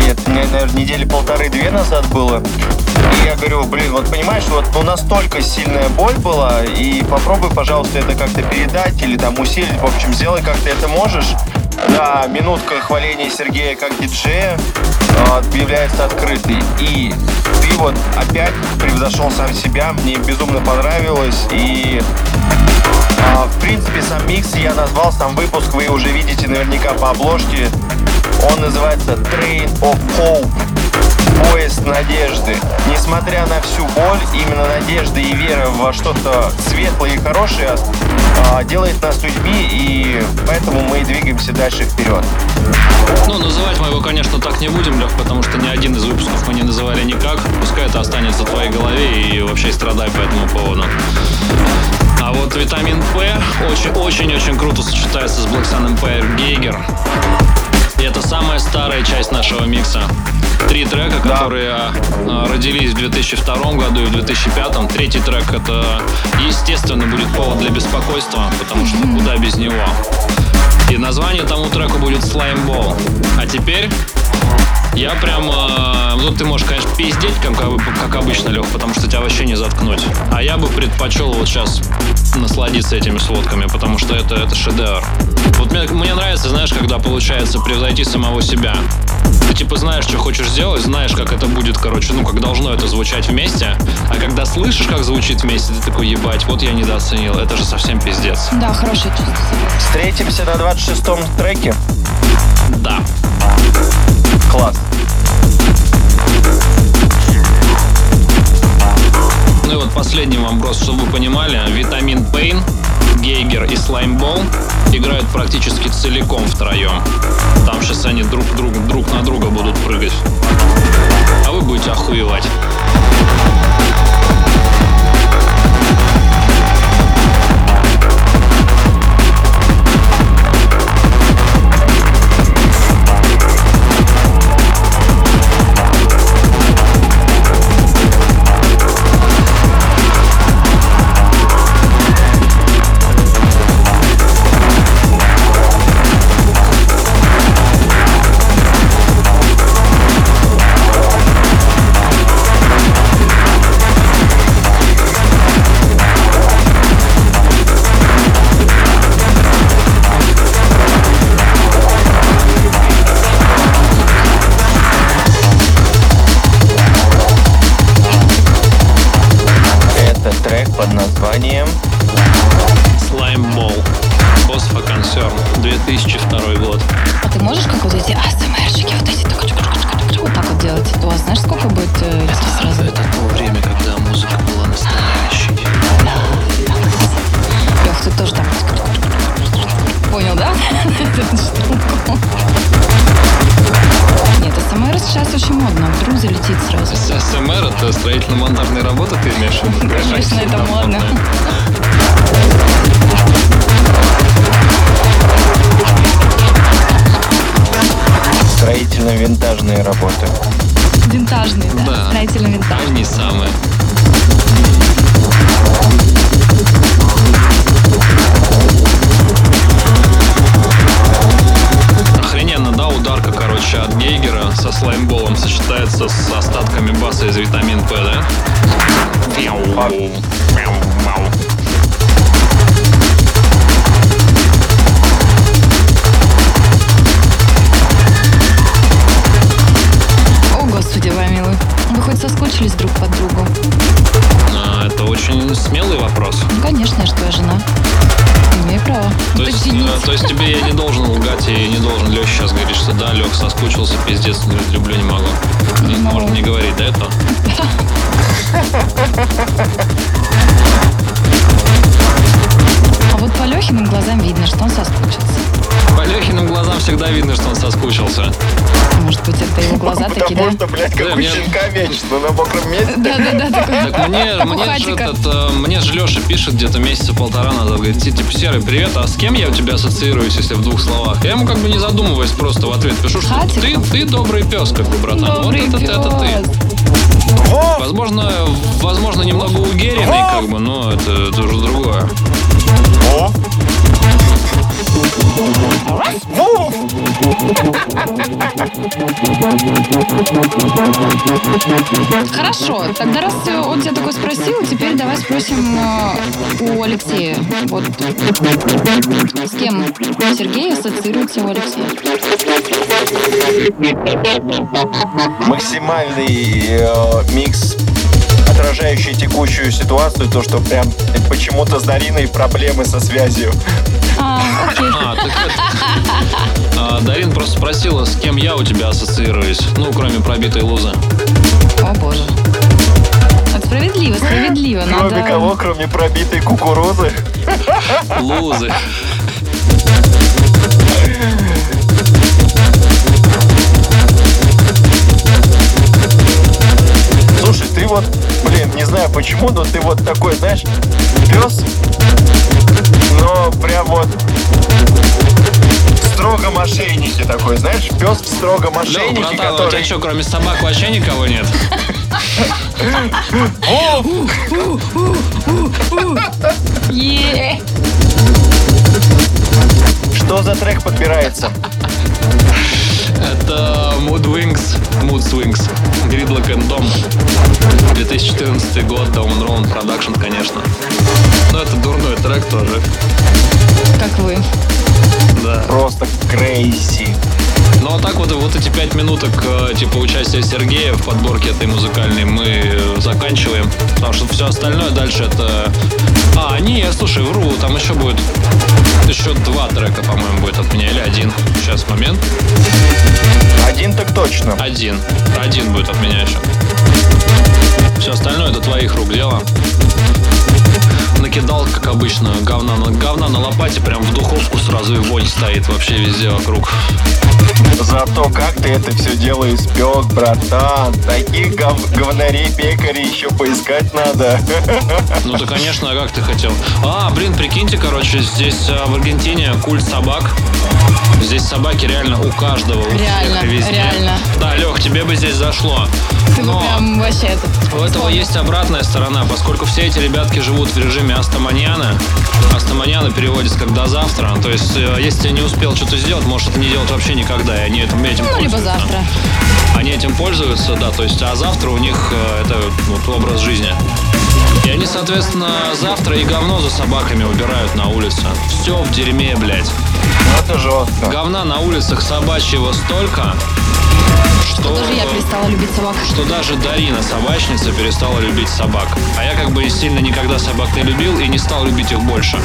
и это, наверное, недели полторы-две назад было, и я говорю, блин, вот понимаешь, вот ну, настолько сильная боль была, и попробуй, пожалуйста, это как-то передать или там усилить, в общем, сделай как ты это можешь. Да, минутка хваления Сергея как диджея э, является открытой. И ты вот опять превзошел сам себя, мне безумно понравилось. И э, в принципе сам микс я назвал, сам выпуск, вы уже видите наверняка по обложке. Он называется Train of Hope. Поезд надежды. Несмотря на всю боль, именно надежда и вера во что-то светлое и хорошее э, делает нас людьми, и поэтому мы и двигаемся дальше вперед. Ну, называть мы его, конечно, так не будем, Лёх, потому что ни один из выпусков мы не называли никак. Пускай это останется в твоей голове и вообще страдай по этому поводу. А вот витамин П очень-очень-очень круто сочетается с Black Sun Empire Geiger. И это самая старая часть нашего микса. Три трека, да. Которые родились в две тысячи втором году и в две тысячи пятом. Третий трек — это, естественно, будет повод для беспокойства, потому что куда без него. И название тому треку будет «Слаймбол». А теперь я прям... Ну, ты можешь, конечно, пиздеть, как, как обычно, Лёх, потому что тебя вообще не заткнуть. А я бы предпочел вот сейчас насладиться этими сводками, потому что это, это шедевр. Вот мне, мне нравится, знаешь, когда получается превзойти самого себя. Ты типа знаешь, что хочешь сделать, знаешь, как это будет, короче, ну, как должно это звучать вместе. А когда слышишь, как звучит вместе, ты такой, ебать, вот я недооценил. Это же совсем пиздец. Да, хорошее чувство. Встретимся на двадцать шестом треке? Да. Класс. Ну и вот последний вам просто, чтобы вы понимали, Витамин Пейн, Гейгер и Слаймбол играют практически целиком втроем. Там сейчас они друг, друг, друг на друга будут прыгать. А вы будете охуевать. На мокром месте. Да, да, да, такой. Так мне, мне, же этот, мне же Леша пишет где-то месяца полтора назад, говорит, типа, Серый, привет, а с кем я у тебя ассоциируюсь, если в двух словах? Я ему как бы не задумываясь просто в ответ пишу, что ты, ты добрый пес, как бы, братан. Добрый вот это, это ты. Во! Возможно, возможно, немного угеренный, как бы, но это, это уже другое. Во! Хорошо, тогда раз он тебя такой спросил, теперь давай спросим у Алексея. Вот с кем Сергей ассоциируется у Алексея? Максимальный э, микс, отражающий текущую ситуацию, то, что прям почему-то с Дариной проблемы со связью. А, окей. А, так это... а, Дарин просто спросила, с кем я у тебя ассоциируюсь. Ну, кроме пробитой лузы. О, боже. Вот справедливо, справедливо. Кроме надо... кого, кроме пробитой кукурузы? Лузы. Слушай, ты вот, блин, не знаю почему, но ты вот такой, знаешь, пес... Но прям вот в строгом мошеннике такой, знаешь, пес в строгом мошеннике, Лё, братан, который... у тебя что, кроме собак вообще никого нет? Что за трек подбирается? Это Mood Wings, Mood Swings, Gridlok and Dom, две тысячи четырнадцатый год, Down Round Production, конечно. Но это дурной трек тоже. Как вы. Да. Просто crazy. Ну а так вот, вот эти пять минуток типа участия Сергея в подборке этой музыкальной мы заканчиваем. Потому что все остальное дальше это... А, не, слушай, вру, там еще будет... Еще два трека, по-моему, будет от меня. Или один. Сейчас, момент. Один так точно. Один. Один будет от меня еще. Все остальное это твоих рук дело. Накидал, как обычно, говна на, говна на лопате, прям в духовку сразу и вонь стоит вообще везде вокруг. Зато как ты это все дело испек, братан. Таких гов... говнарей-пекарей еще поискать надо. Ну да, конечно, а как ты хотел? А, блин, прикиньте, короче, здесь в Аргентине культ собак. Здесь собаки реально у каждого. Реально, у всех, реально. Да, Лех, тебе бы здесь зашло. Ты бы прям вообще этот... У этого вспомнил. Есть обратная сторона, поскольку все эти ребятки живут в режиме астаманьяна. Астаманьяна переводится как «до завтра». То есть, если ты не успел что-то сделать, можешь это не делать вообще никогда. И они этим, этим ну, пользуются. Либо завтра. Они этим пользуются, да. То есть, а завтра у них это вот, образ жизни. И они, соответственно, завтра и говно за собаками убирают на улице. Все в дерьме, блядь. Это жестко. Говна на улицах собачьего столько, что... Даже я перестала любить собак. Что даже Дарина, собачница, перестала любить собак. А я как бы сильно никогда собак не любил и не стал любить их больше.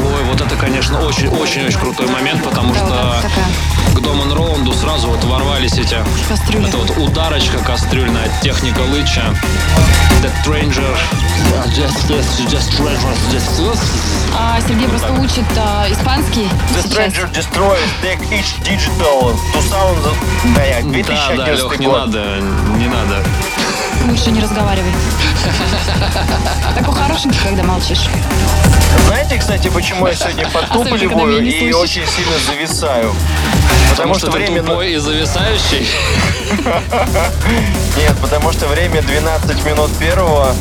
Ой, вот это, конечно, очень-очень-очень крутой момент, потому да, что вот к Дом энд Роланду сразу вот ворвались эти... Кастрюли. Это вот ударочка кастрюльная от Technical Itch. Death Ranger. Just, just, just Ranger. Just... А, Сергей вот просто так учит а, испанский. The Stranger Destroys Tech Itch Digital. To sound the... Да, я, две тысячи одиннадцатый да, да, Лех, не год. надо, не надо. Лучше не разговаривай. Такой хорошенький, когда молчишь. Знаете, кстати, почему я сегодня подтупливаю и очень сильно зависаю? Потому, потому что, что ты время... тупой и зависающий? Нет, потому что время двенадцать минут первого,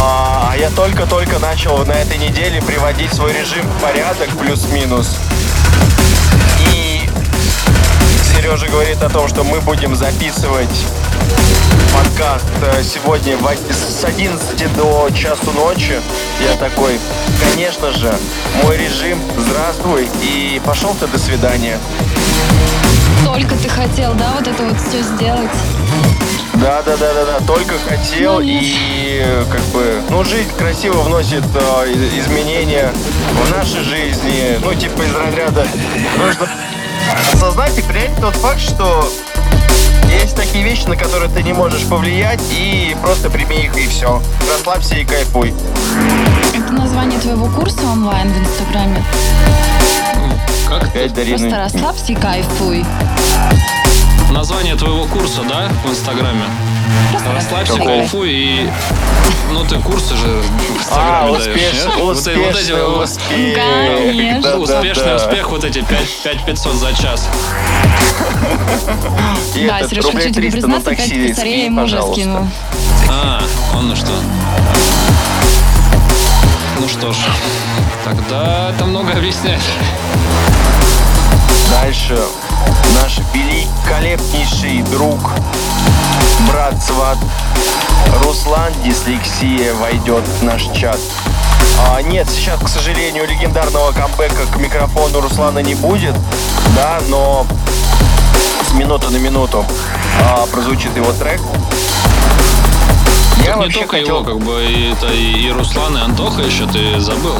а я только-только начал на этой неделе приводить свой режим в порядок, плюс-минус. И Сережа говорит о том, что мы будем записывать подкаст сегодня с одиннадцати до часу ночи. Я такой, конечно же, мой режим, здравствуй, и пошел ты, до свидания. Только ты хотел, да, вот это вот все сделать? Да, да, да, да, да. Только хотел, ну, и как бы, ну, жизнь красиво вносит э, изменения в нашей жизни, ну, типа из разряда. Нужно осознать и принять тот факт, что есть такие вещи, на которые ты не можешь повлиять, и просто прими их, и все. Расслабься и кайфуй. Это название твоего курса онлайн в Инстаграме? Как? Опять, Дарина. Просто расслабься и кайфуй. Название твоего курса, да, в Инстаграме? Просто расслабься, какой? Кайфуй и... Ну, ты курсы же в Инстаграме а, даешь, успешный, нет? Успешный, вот эти, вот эти, успех. Конечно. Да, успешный да, успех, да. Вот эти пять тысяч пятьсот за час. Да, Сереж, хочу тебе признаться, пять косарей мужа скинул. А, он ну что... Ну что ж, тогда это много объясняет. Дальше наш великолепнейший друг, брат, сват Руслан Дислексия войдет в наш чат. А, нет, сейчас, к сожалению, легендарного камбэка к микрофону Руслана не будет, да, но с минуты на минуту а, прозвучит его трек. Я не только хотел... его, как бы, и, это, и, и Руслан, и Антоха еще, ты забыл.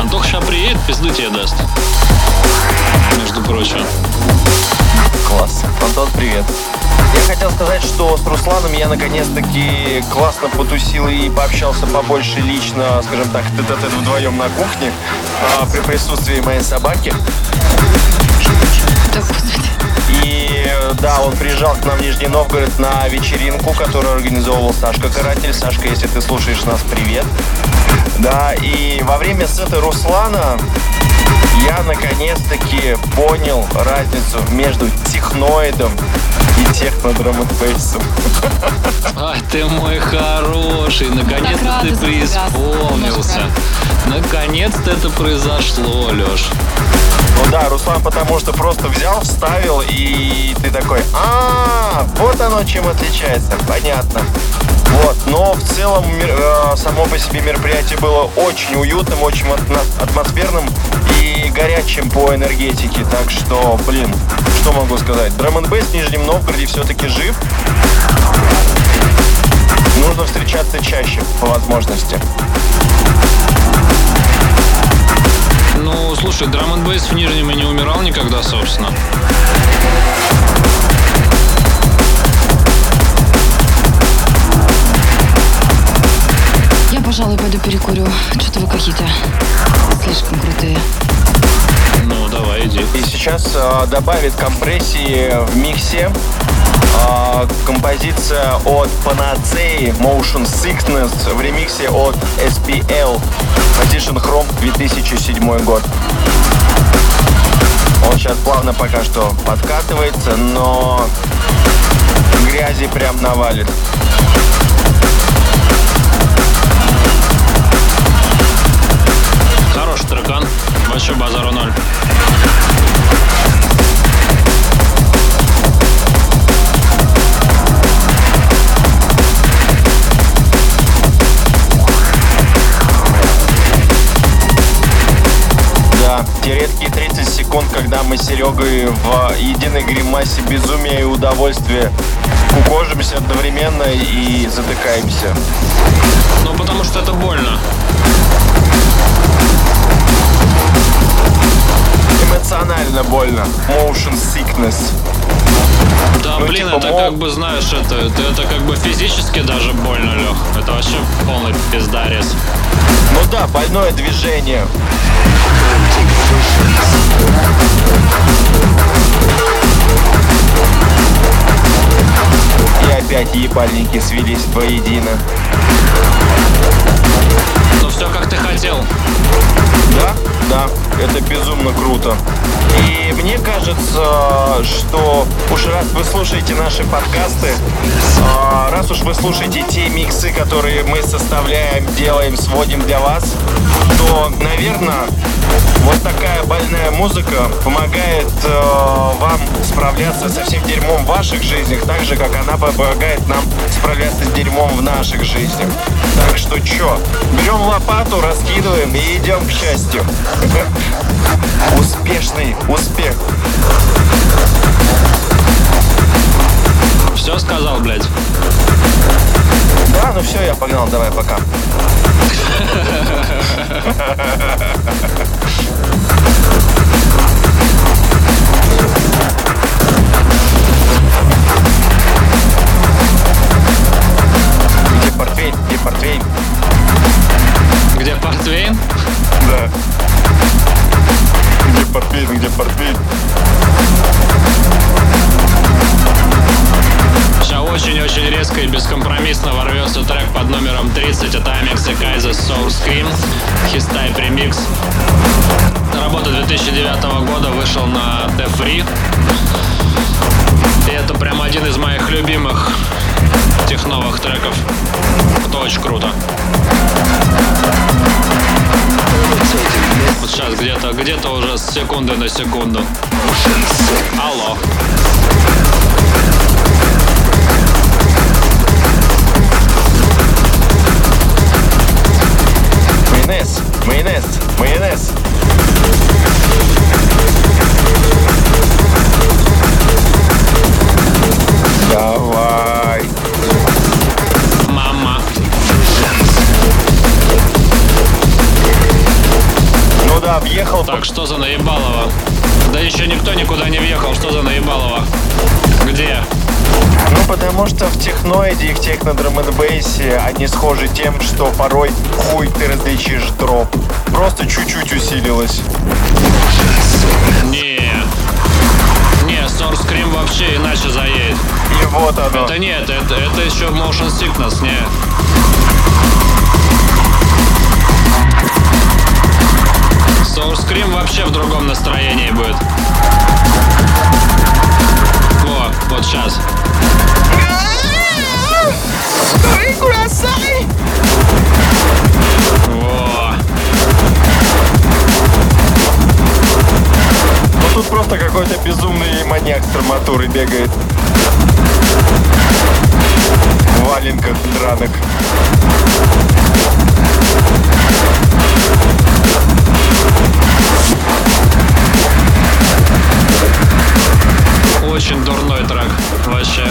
Антоха сейчас приедет, пизды тебе даст. Между прочим. Класс. Антон, привет. Я хотел сказать, что с Русланом я наконец-таки классно потусил и пообщался побольше лично, скажем так, тет-а-тет вдвоем на кухне, а, при присутствии моей собаки. И да, он приезжал к нам в Нижний Новгород на вечеринку, которую организовывал Сашка Каратель. Сашка, если ты слушаешь нас, привет. Да, и во время сета Руслана я наконец-таки понял разницу между техноидом и техно-драматбейсом. Ай, ты мой хороший, наконец-то ты преисполнился. Наконец-то это произошло, Леш. Ну да, Руслан, потому что просто взял, вставил, и ты такой, а, вот оно чем отличается, понятно. Вот, но в целом само по себе мероприятие было очень уютным, очень атмосферным и горячим по энергетике. Так что, блин, что могу сказать? Драм-н-бейс в Нижнем Новгороде все-таки жив. Нужно встречаться чаще, по возможности. Ну, слушай, драм-н-бейс в Нижнем и не умирал никогда, собственно. э, добавит компрессии в миксе. Э, композиция от Panacea Motion Sickness в ремиксе от эс пи эл Edition Chrome две тысячи седьмой год. Он сейчас плавно пока что подкатывается, но грязи прям навалит. Хороший трекан, вообще базару ноль. Те редкие тридцать секунд, когда мы с Серегой в единой гримасе безумия и удовольствия кукожимся одновременно и затыкаемся. Ну, потому что это больно. Эмоционально больно. Motion sickness. Да, ну, блин, типа, это мол... как бы, знаешь, это, это, это как бы физически даже больно, Лёх. Это вообще полный пиздарез. Ну да, больное движение. И опять ебальники свелись воедино. Ну все как ты хотел. Да, да, это безумно круто. И мне кажется, что уж раз вы слушаете наши подкасты, раз уж вы слушаете те миксы, которые мы составляем, делаем, сводим для вас, то, наверное, вот такая больная музыка помогает э, вам справляться со всем дерьмом в ваших жизнях, так же, как она помогает нам справляться с дерьмом в наших жизнях. Так что чё, берем лопату, раскидываем и идем к счастью. Успешный успех. Все сказал, блядь? Да, ну все, я погнал, давай, пока. Где портвейн? Где портвейн? Где портвейн? Да. Где портвейн? Где портвейн? Сейчас очень-очень резко и бескомпромиссно ворвется трек под номером тридцать от Amix и Kaiser Soul Scream His Type Remix. Работа две тысячи девятого года, вышел на The Free. И это прям один из моих любимых техновых треков. Это очень круто. Вот сейчас где-то, где-то уже с секунды на секунду. Алло. Майонез, майонез, майонез. Давай. Мама. Ну да, въехал. Так, что за наебалово? Да еще никто никуда не въехал, что за наебалово? Где? Ну, потому что в техноиде и в техно-драм-н-бейсе они схожи тем, что порой хуй ты различишь дроп. Просто чуть-чуть усилилось. Не, не, Source Scream вообще иначе заедет. И вот оно. Это нет, это, это еще Motion Sickness, не. Source Scream вообще в другом настроении будет. Во, вот сейчас. Ой, красавец! Во. Ну тут просто какой-то безумный маньяк с арматурой бегает. В валенках дранок. Очень дурной трек, вообще.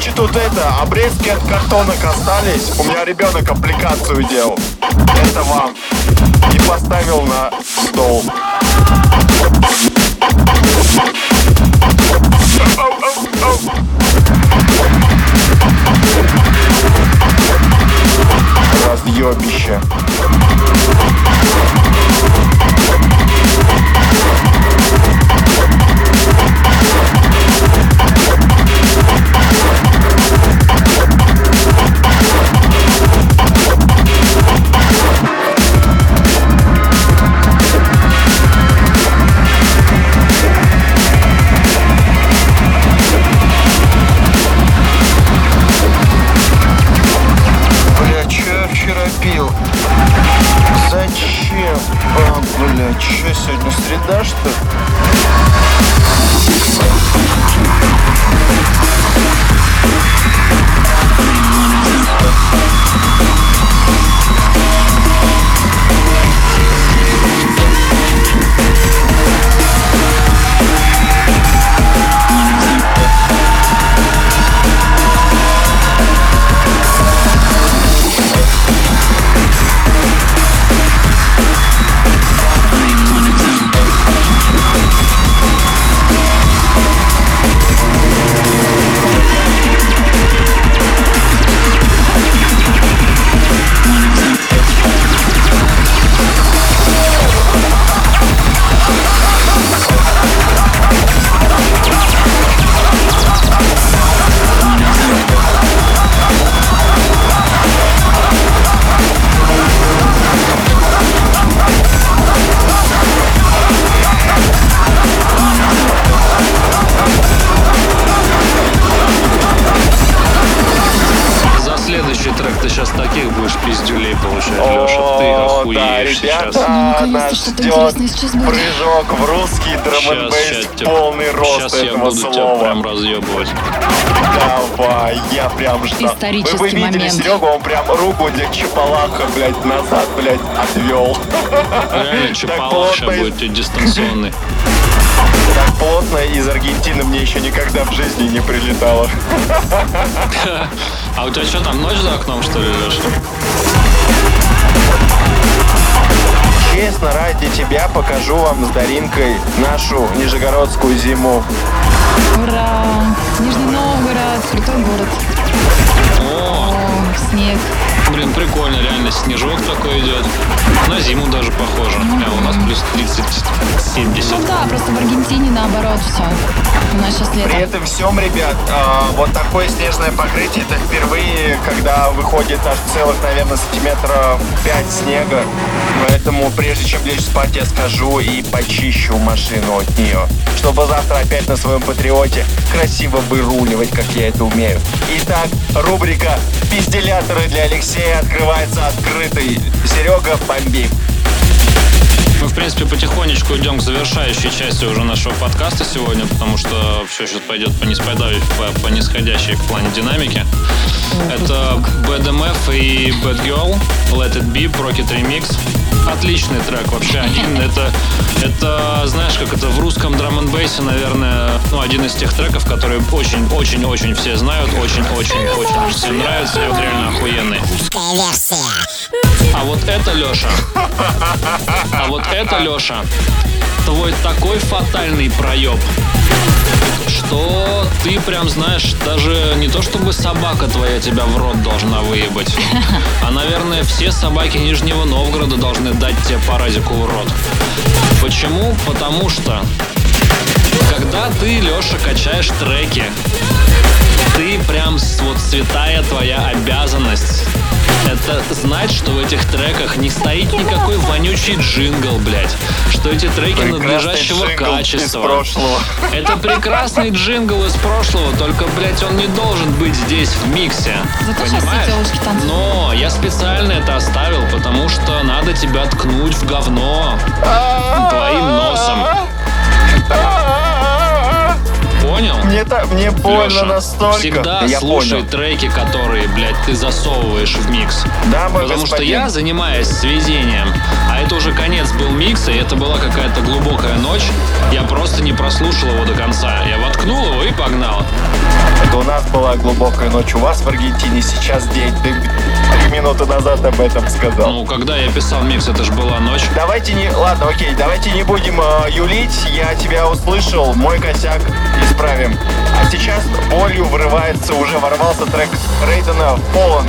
короче, тут это, обрезки от картонок остались. У меня ребенок аппликацию делал. Это вам. И поставил на стол. Разъебище. Че, сегодня среда, что ли? Ждет прыжок в русский драм-н-бейс полный рост этого слова. Сейчас я буду тебя прям разъебывать. Давай, я прям ждал. Исторический момент. Вы бы видели Серегу, он прям руку для Чапалаха, блядь, назад, блядь, отвел. Реально, Чапалах сейчас будет дистанционный. Так плотно из Аргентины мне еще никогда в жизни не прилетало. А у тебя что, там ночь за окном, что ли, Леша? Честно, ради тебя покажу вам с Даринкой нашу нижегородскую зиму. Ура! Нижний Новгород, крутой город. О, О снег. Блин, прикольно, реально снежок такой идет. На зиму даже похоже. А у нас плюс тридцать-семьдесят. Ну да, просто в Аргентине наоборот все. У нас сейчас лето. При этом всем, ребят, вот такое снежное покрытие, это впервые, когда выходит аж целых, наверное, сантиметров пять снега. Поэтому прежде чем лечь спать, я скажу и почищу машину от нее, чтобы завтра опять на своем патриоте красиво выруливать, как я это умею. Итак, рубрика «Пизделяторы» для Алексея открывается открытый. Серега, бомби. Мы, в принципе, потихонечку идем к завершающей части уже нашего подкаста сегодня, потому что все сейчас пойдет по неспадающей, по, по нисходящей в плане динамики. Это Bad эм эф и Bad Girl, Let It Be, Rocket Remix. Отличный трек вообще. Один, это, это, знаешь, как это в русском драм-н-бейсе, наверное, ну, один из тех треков, которые очень-очень-очень все знают, очень-очень-очень всем нравится, и вот реально охуенный. А вот это, Леша, а вот это, Леша, твой такой фатальный проеб, что ты прям знаешь, даже не то чтобы собака твоя тебя в рот должна выебать, а, наверное, все собаки Нижнего Новгорода должны дать тебе паразику в рот. Почему? Потому что когда ты, Леша, качаешь треки, ты прям вот святая твоя обязанность. Это знать, что в этих треках не стоит никакой вонючий джингл, блядь. Что эти треки прекрасный надлежащего качества. Это прекрасный джингл из прошлого, только, блядь, он не должен быть здесь в миксе. Зато понимаешь? Но я специально это оставил, потому что надо тебя ткнуть в говно твоим носом. понял? Мне так, мне больно, Леша, настолько. Всегда я слушай понял. Треки, которые, блядь, ты засовываешь в микс. Да, мой Потому господин. что я занимаюсь сведением, а это уже конец был микса, и это была какая-то глубокая ночь. Я просто не прослушал его до конца. Я воткнул его и погнал. Это у нас была глубокая ночь. У вас в Аргентине сейчас день. Ты три минуты назад об этом сказал. Ну, когда я писал микс, это же была ночь. Давайте не... Ладно, окей, давайте не будем э, юлить. Я тебя услышал. Мой косяк. Исправим. А сейчас болью врывается, уже ворвался трек Рейдена «Полон».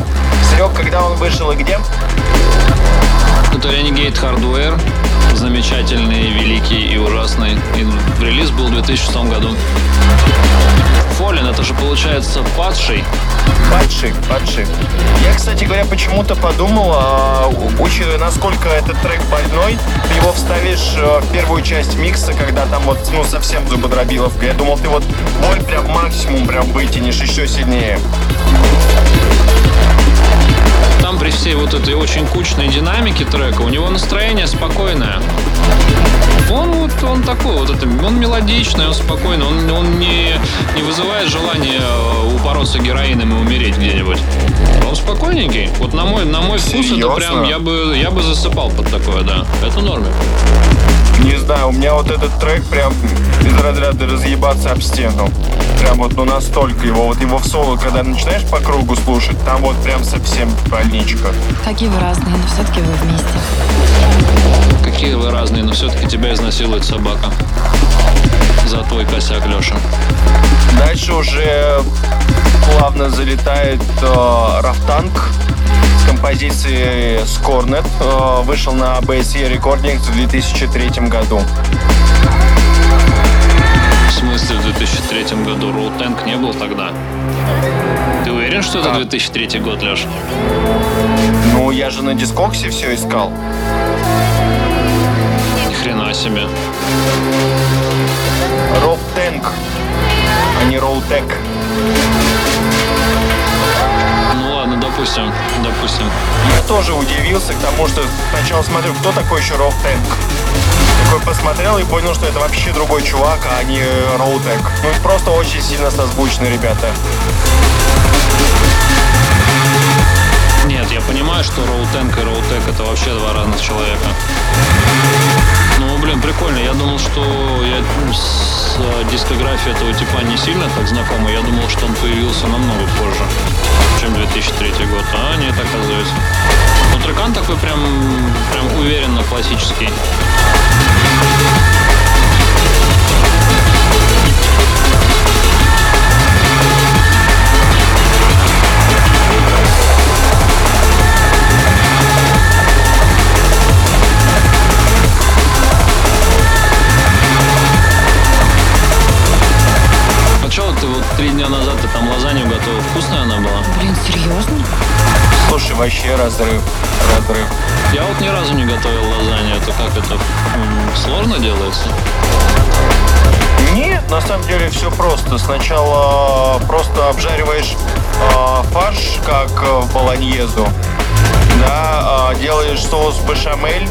Серег, когда он вышел и где? Это Renegade Hardware. Замечательный, великий и ужасный. И релиз был в две тысячи шестом году. Фолин, это же получается падший. Падший, падший. Я, кстати говоря, почему-то подумал, а, учитывая, насколько этот трек больной, ты его вставишь в первую часть микса, когда там вот, ну, совсем зубодробиловка. Я думал, ты вот боль прям максимум прям вытянешь еще сильнее. Там при всей вот этой очень кучной динамике трека у него настроение спокойное. Он вот он такой, вот это, он мелодичный, он спокойный, он, он не, не вызывает желания упороться героином и умереть где-нибудь. Он спокойненький. Вот на мой, на мой вкус. Серьезно? Это прям, я бы, я бы засыпал под такое, да. Это норме. Не знаю, у меня вот этот трек прям из разряда разъебаться об стену. Прям вот, ну, настолько его, вот его в соло, когда начинаешь по кругу слушать, там вот прям совсем больничка. Какие вы разные, но все-таки вы вместе. Какие вы разные, но все-таки тебя изнасилует собака. За твой косяк, Леша. Дальше уже плавно залетает э, Rawthang с композицией Scornet. Э, вышел на Black Sun Recordings в две тысячи третьем году. В смысле, в две тысячи третьем году Rawthang не был тогда? Ты уверен, что это две тысячи третий год, Леш? Ну, я же на Дискоксе все искал. Ни хрена себе. Rawthang, а не Rawthang. Ну ладно, допустим, допустим. Я тоже удивился, потому что сначала смотрю, кто такой еще Rawthang. Такой посмотрел и понял, что это вообще другой чувак, а не Rawthang. Ну и просто очень сильно созвучны ребята. Нет, я понимаю, что Rawthang и Rawthang это вообще два разных человека. Ну, блин, прикольно. Я думал, что я с дискографией этого типа не сильно так знакома. Я думал, что он появился намного позже, чем две тысячи третий год. А нет, оказывается. Но трекан такой прям, прям уверенно классический. Три дня назад ты там лазанью готовил. Вкусная она была? Блин, серьезно? Слушай, вообще разрыв. Разрыв. Я вот ни разу не готовил лазанью. Это как это? Сложно делается? Нет, на самом деле все просто. Сначала просто обжариваешь э, фарш, как в болоньезу. Да, э, делаешь соус бешамель.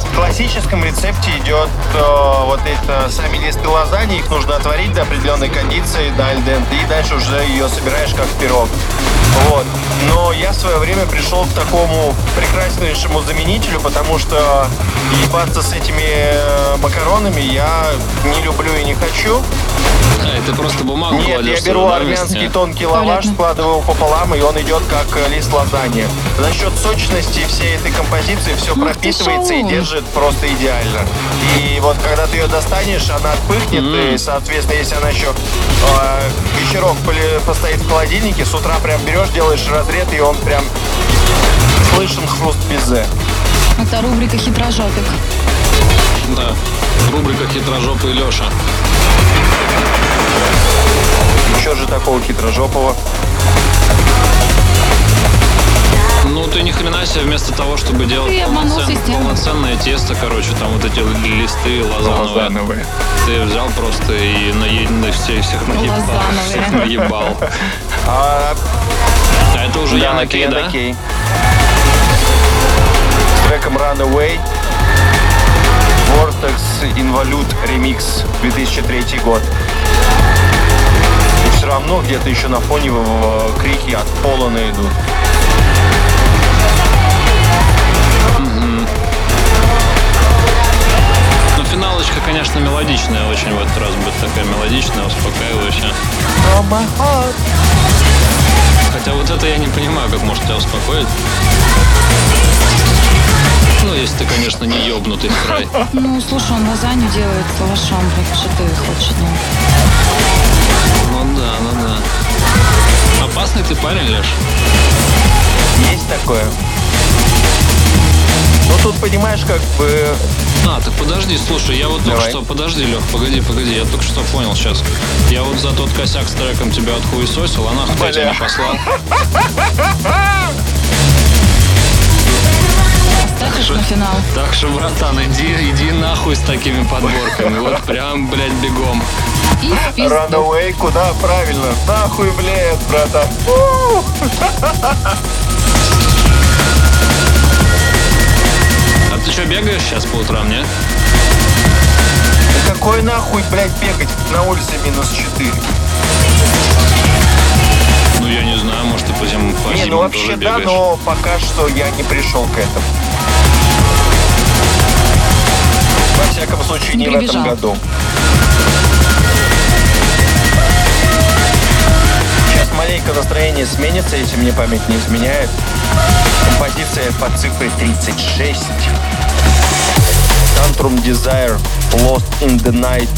В классическом рецепте идет э, вот это сами листы лазаньи, их нужно отварить до определенной кондиции, до аль денте, и дальше уже ее собираешь как пирог. Вот. Но я в свое время пришел к такому прекраснейшему заменителю, потому что ебаться с этими макаронами я не люблю и не хочу. А, это просто бумага. Нет, я беру армянский тонкий лаваш, складываю его пополам, и он идет как лист лазаньи. За счет сочности всей этой композиции все пропитывается и держит просто идеально. И вот когда ты ее достанешь, она отпыхнет, mm. и, соответственно, если она еще э, вечерок постоит в холодильнике, с утра прям берешь, делаешь разрез, и он прям слышен хруст пиззе. Это рубрика «Хитрожопик». Да, рубрика «Хитрожопый Леша». Что же такого хитрожопого? Ну ты ни хрена себе, вместо того, чтобы делать полноцен... полноценное тесто, короче, там вот эти листы лазановые, лазановые. Ты взял просто и наеденный всех, всех наебал. Всех наебал. А это уже Янакей, да? С треком Runaway. Vortex Involute Remix, две тысячи третий год. И все равно где-то еще на фоне крики от Полона идут. Финалочка, конечно, мелодичная, очень в этот раз будет такая мелодичная, успокаивающая. Хотя вот это я не понимаю, как может тебя успокоить. Ну, если ты, конечно, не ёбнутый в край. Ну, слушай, он лазанью делает с лавашом, что ты хочешь, ну. Ну да, ну да. Опасный ты парень, Леш. Есть такое. Ну, тут, понимаешь, как бы... А, так подожди, слушай, я вот Давай. Только что... Подожди, Лёх, погоди, погоди, я только что понял сейчас. Я вот за тот косяк с треком тебя отхуесосил, а нахуй я тебя не послал. Ставишь на финал. Так что, братан, иди, иди нахуй с такими подборками. Вот прям, блядь, бегом. Runaway, куда? Правильно. Нахуй, блядь, братан. Ты что, бегаешь сейчас по утрам, нет? Да какой нахуй, блядь, бегать? На улице минус четыре. Ну, я не знаю, может, ты по зиму по Не, ну вообще да, бегаешь. Но пока что я не пришел к этому. Во всяком случае, не, не в этом году. Сейчас маленько настроение сменится, если мне память не изменяет. Композиция под цифрой тридцать шесть. Tantrum Desire, Lost in the Night,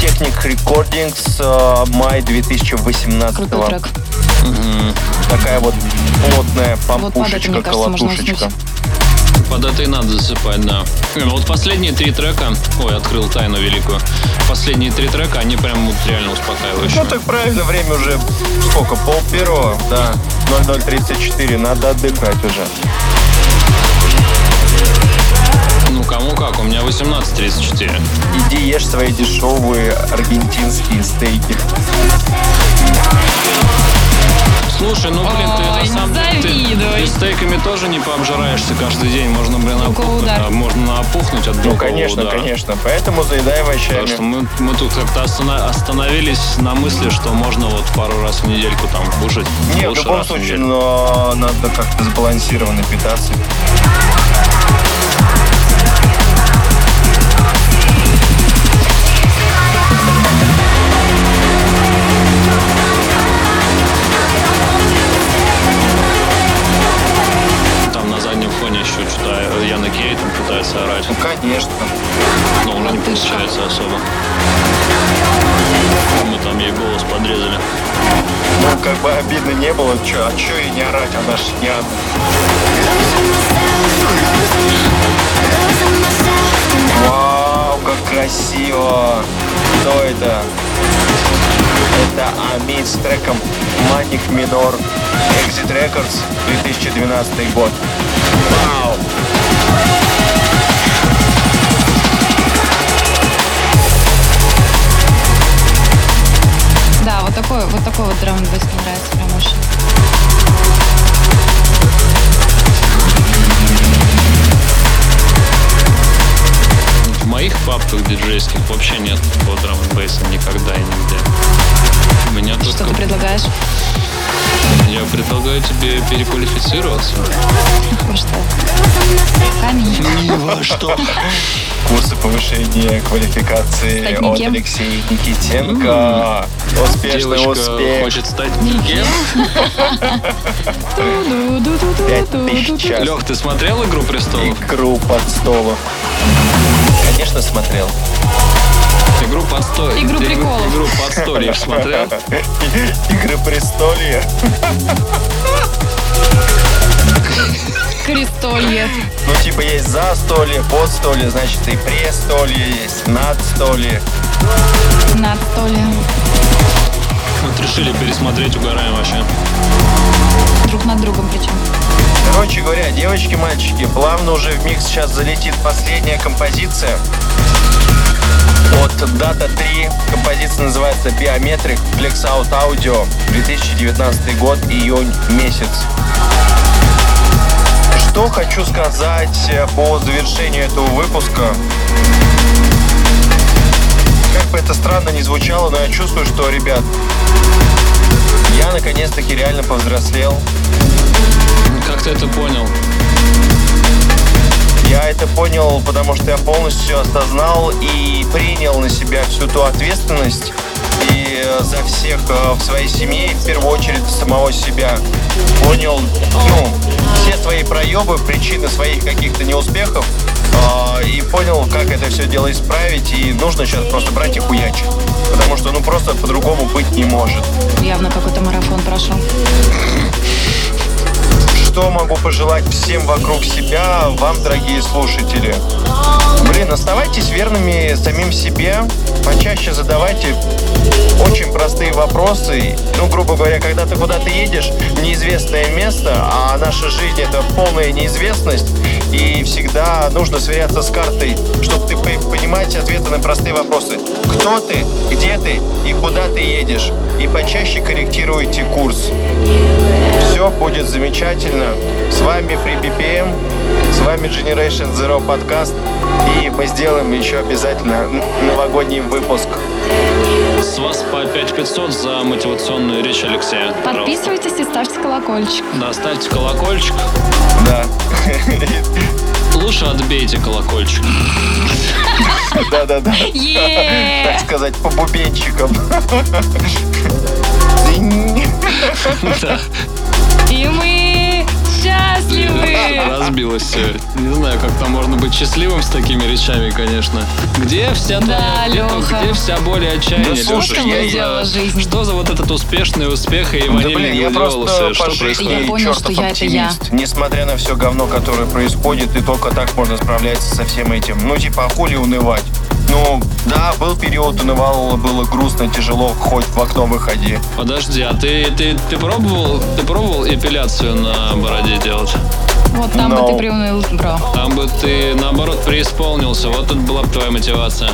Technical Recordings, uh, май две тысячи восемнадцатого. Крутой трек. Mm-hmm. Такая вот плотная помпушечка, вот колотушечка. Под это и надо засыпать, да. Вот последние три трека, ой, открыл тайну великую. Последние три трека, они прям вот реально успокаивающие. Ну так правильно, время уже сколько, пол первого, да, ноль ноль тридцать четыре, надо отдыхать уже. Ну кому как, у меня восемнадцать тридцать четыре. Иди ешь свои дешевые аргентинские стейки. Слушай, ну блин, Ой, ты на самом деле с стейками тоже не пообжираешься каждый день. Можно, блин, опухнуть, да, можно опухнуть от белкового. Ну, конечно, удара. Конечно. Поэтому заедаем овощами. Потому что мы, мы тут как-то остановились на мысли, что можно вот пару раз в недельку там кушать. Не, в любом случае, в но надо как-то сбалансированно питаться. Орать. Ну, конечно. Но уже не получается особо. Мы там ей голос подрезали. Ну, как бы обидно не было. Чё, а чё и не орать? Она ж не одна. Вау, как красиво. Кто это? Это Амид с треком Маник Минор. Exit Records, две тысячи двенадцатый год. Вау. Да, вот такой вот, такой вот драм-н-бэйс мне нравится прям очень. В моих папках диджейских вообще нет такого драм-н-бэйса никогда и нигде. У меня Что только... ты предлагаешь? Я предлагаю тебе переквалифицироваться. Во что? Камень. Ни во что. Курсы повышения квалификации от Алексея Никитенко. Успешный успех. Хочет стать Никем. пять тысяч. Лёх, ты смотрел «Игру престолов»? «Игру подстолов». Конечно, смотрел. Игру под сто... Игру приколов. Игру под столик смотрел. Игры престолья. Крестолье. Ну, типа, есть за столье, под столье, значит, и престолье есть, над столье. Над столье. Вот решили пересмотреть, угораем вообще. Друг над другом причем. Короче говоря, девочки, мальчики, плавно уже в микс сейчас залетит последняя композиция. От Data три, композиция называется Biometric, Flex Out Audio, две тысячи девятнадцатый год, июнь месяц. Что хочу сказать по завершению этого выпуска? Как как бы это странно ни звучало, но я чувствую, что, ребят, я наконец-таки реально повзрослел. Как ты это понял? Я это понял, потому что я полностью осознал и принял на себя всю ту ответственность и за всех в своей семье, и в первую очередь самого себя. Понял, ну, все свои проебы, причины своих каких-то неуспехов, э, и понял, как это все дело исправить, и нужно сейчас просто брать и хуячить, потому что, ну, просто по-другому быть не может. Явно какой-то марафон прошел. Что могу пожелать всем вокруг себя, вам, дорогие слушатели? Блин, оставайтесь верными самим себе, почаще задавайте очень простые вопросы. Ну, грубо говоря, когда ты куда-то едешь, неизвестное место, а наша жизнь — это полная неизвестность, и всегда нужно сверяться с картой, чтобы ты понимать ответы на простые вопросы. Кто ты, где ты и куда ты едешь? И почаще корректируйте курс. Все будет замечательно. С вами Free би пи эм, с вами Generation Zero подкаст, и мы сделаем еще обязательно новогодний выпуск. С вас по пять тысяч пятьсот за мотивационную речь Алексея. Подписывайтесь и ставьте колокольчик. Да, ставьте колокольчик. Да. Лучше отбейте колокольчик. Да-да-да. Так сказать, по бубенчикам. И мы счастливы! Разбилось все. Не знаю, как там можно быть счастливым с такими речами, конечно. Где вся да, Леха? Где вся боль и отчаяние, да, Леша? Я... Жизнь. Что за вот этот успешный успех и ванильные да, волосы? Что происходит? Я понял, что я это я. Несмотря на все говно, которое происходит, и только так можно справляться со всем этим. Ну типа, а хули унывать? Ну, да, был период, унывало, было грустно, тяжело, хоть в окно выходи. Подожди, а ты, ты, ты пробовал, ты пробовал эпиляцию на бороде делать? Вот там no. бы ты приуныл, бро. Там бы ты, наоборот, преисполнился, вот тут была бы твоя мотивация.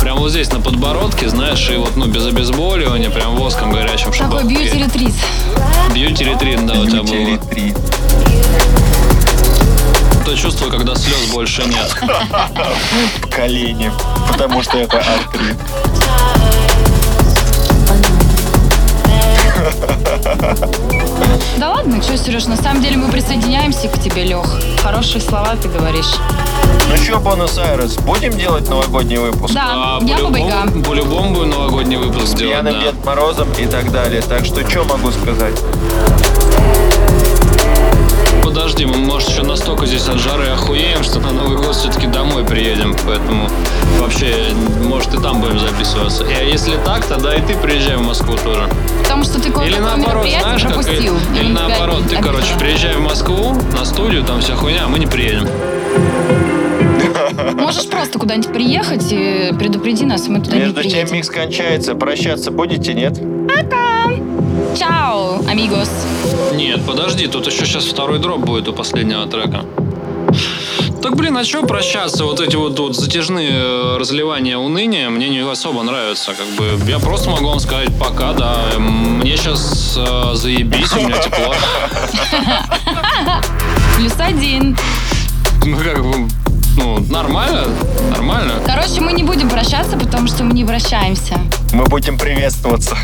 Прям вот здесь, на подбородке, знаешь, и вот, ну, без обезболивания, прям воском горячим, чтобы... Такой бьюти-ретрит. Бьюти-ретрит, да, у тебя был. Бьюти-ретрит. Чувство, когда слез больше нет. Колени, потому что это артрит. Да ладно, что, Сереж, на самом деле мы присоединяемся к тебе, Лех. Хорошие слова ты говоришь. Ну что, Буэнос-Айрес, будем делать новогодний выпуск? Да, а, я по любому, по-любому будем новогодний выпуск делать. Пьяным да. Дед Морозом и так далее. Так что, что могу сказать? Подожди, мы, может, еще настолько здесь от жары охуеем, что на Новый год все-таки домой приедем, поэтому вообще, может, и там будем записываться. И, а если так, тогда и ты приезжай в Москву тоже. Потому что ты кое-какое мероприятие знаешь, пропустил. Как, или или наоборот, ты, обидела. Короче, приезжай в Москву, на студию, там вся хуйня, а мы не приедем. Можешь просто куда-нибудь приехать и предупреди нас, мы туда Между не приедем. Между тем микс кончается, прощаться будете, нет? Пока! Чао, амигос. Нет, подожди, тут еще сейчас второй дроп будет у последнего трека. Так, блин, а что прощаться? Вот эти вот, вот затяжные разливания уныния мне не особо нравятся. Как бы я просто могу вам сказать пока, да. Мне сейчас э, заебись, у меня тепло. Плюс один. Ну, как бы... Ну, нормально, нормально. Короче, мы не будем прощаться, потому что мы не прощаемся. Мы будем приветствоваться.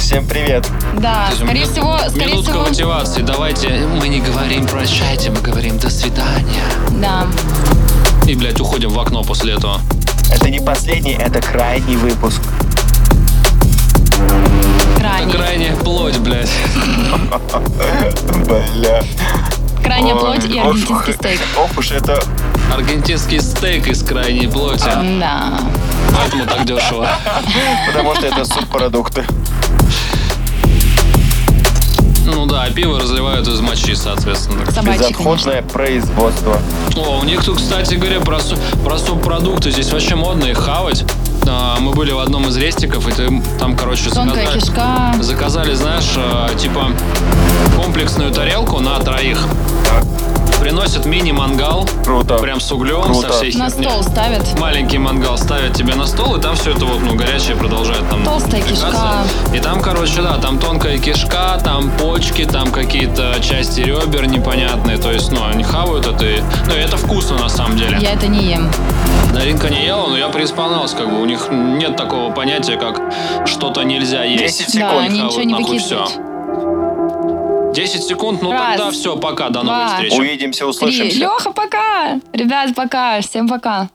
Всем привет. Да, есть, скорее м- всего... Скорее минутка всего... мотивации. Давайте мы не говорим прощайте, мы говорим до свидания. Да. И, блядь, уходим в окно после этого. Это не последний, это крайний выпуск. Крайний. Это крайняя плоть, блядь. Бля. Крайняя плоть и аргентинский стейк. Ох уж это... Аргентинский стейк из крайней плоти. Да. Поэтому так дешево. Потому что это субпродукты. Ну да, а пиво разливают из мочи, соответственно. Безотходное производство. О, у них тут, кстати говоря, про, про субпродукты. Здесь вообще модно их хавать. Мы были в одном из рестиков, и там, короче, заказали, заказали, знаешь, типа комплексную тарелку на троих. Приносят мини-мангал. Круто. Прям с углем. Круто. Со всей на херни. Стол ставят. Маленький мангал ставят тебе на стол, и там все это вот, ну, горячее продолжает там. Толстая кишка. И там, короче, да, там тонкая кишка, там почки, там какие-то части ребер непонятные. То есть, ну, они хавают это. И... Ну, и это вкусно на самом деле. Я это не ем. Даринка не ела, но я преисполнялся, как бы. У них нет такого понятия, как что-то нельзя есть. десять секунд. Да, они ничего не выкидывают. десять секунд, ну раз, тогда все, пока, до новой два, встречи. Увидимся, услышимся. Три. Леха, пока! Ребят, пока, всем пока.